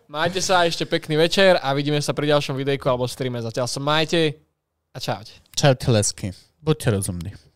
Majte sa, ešte pekný večer a vidíme sa pri ďalšom videjku alebo streame. Zatiaľ sa majte a čaute. Čaute, lesky. Buďte rozumní.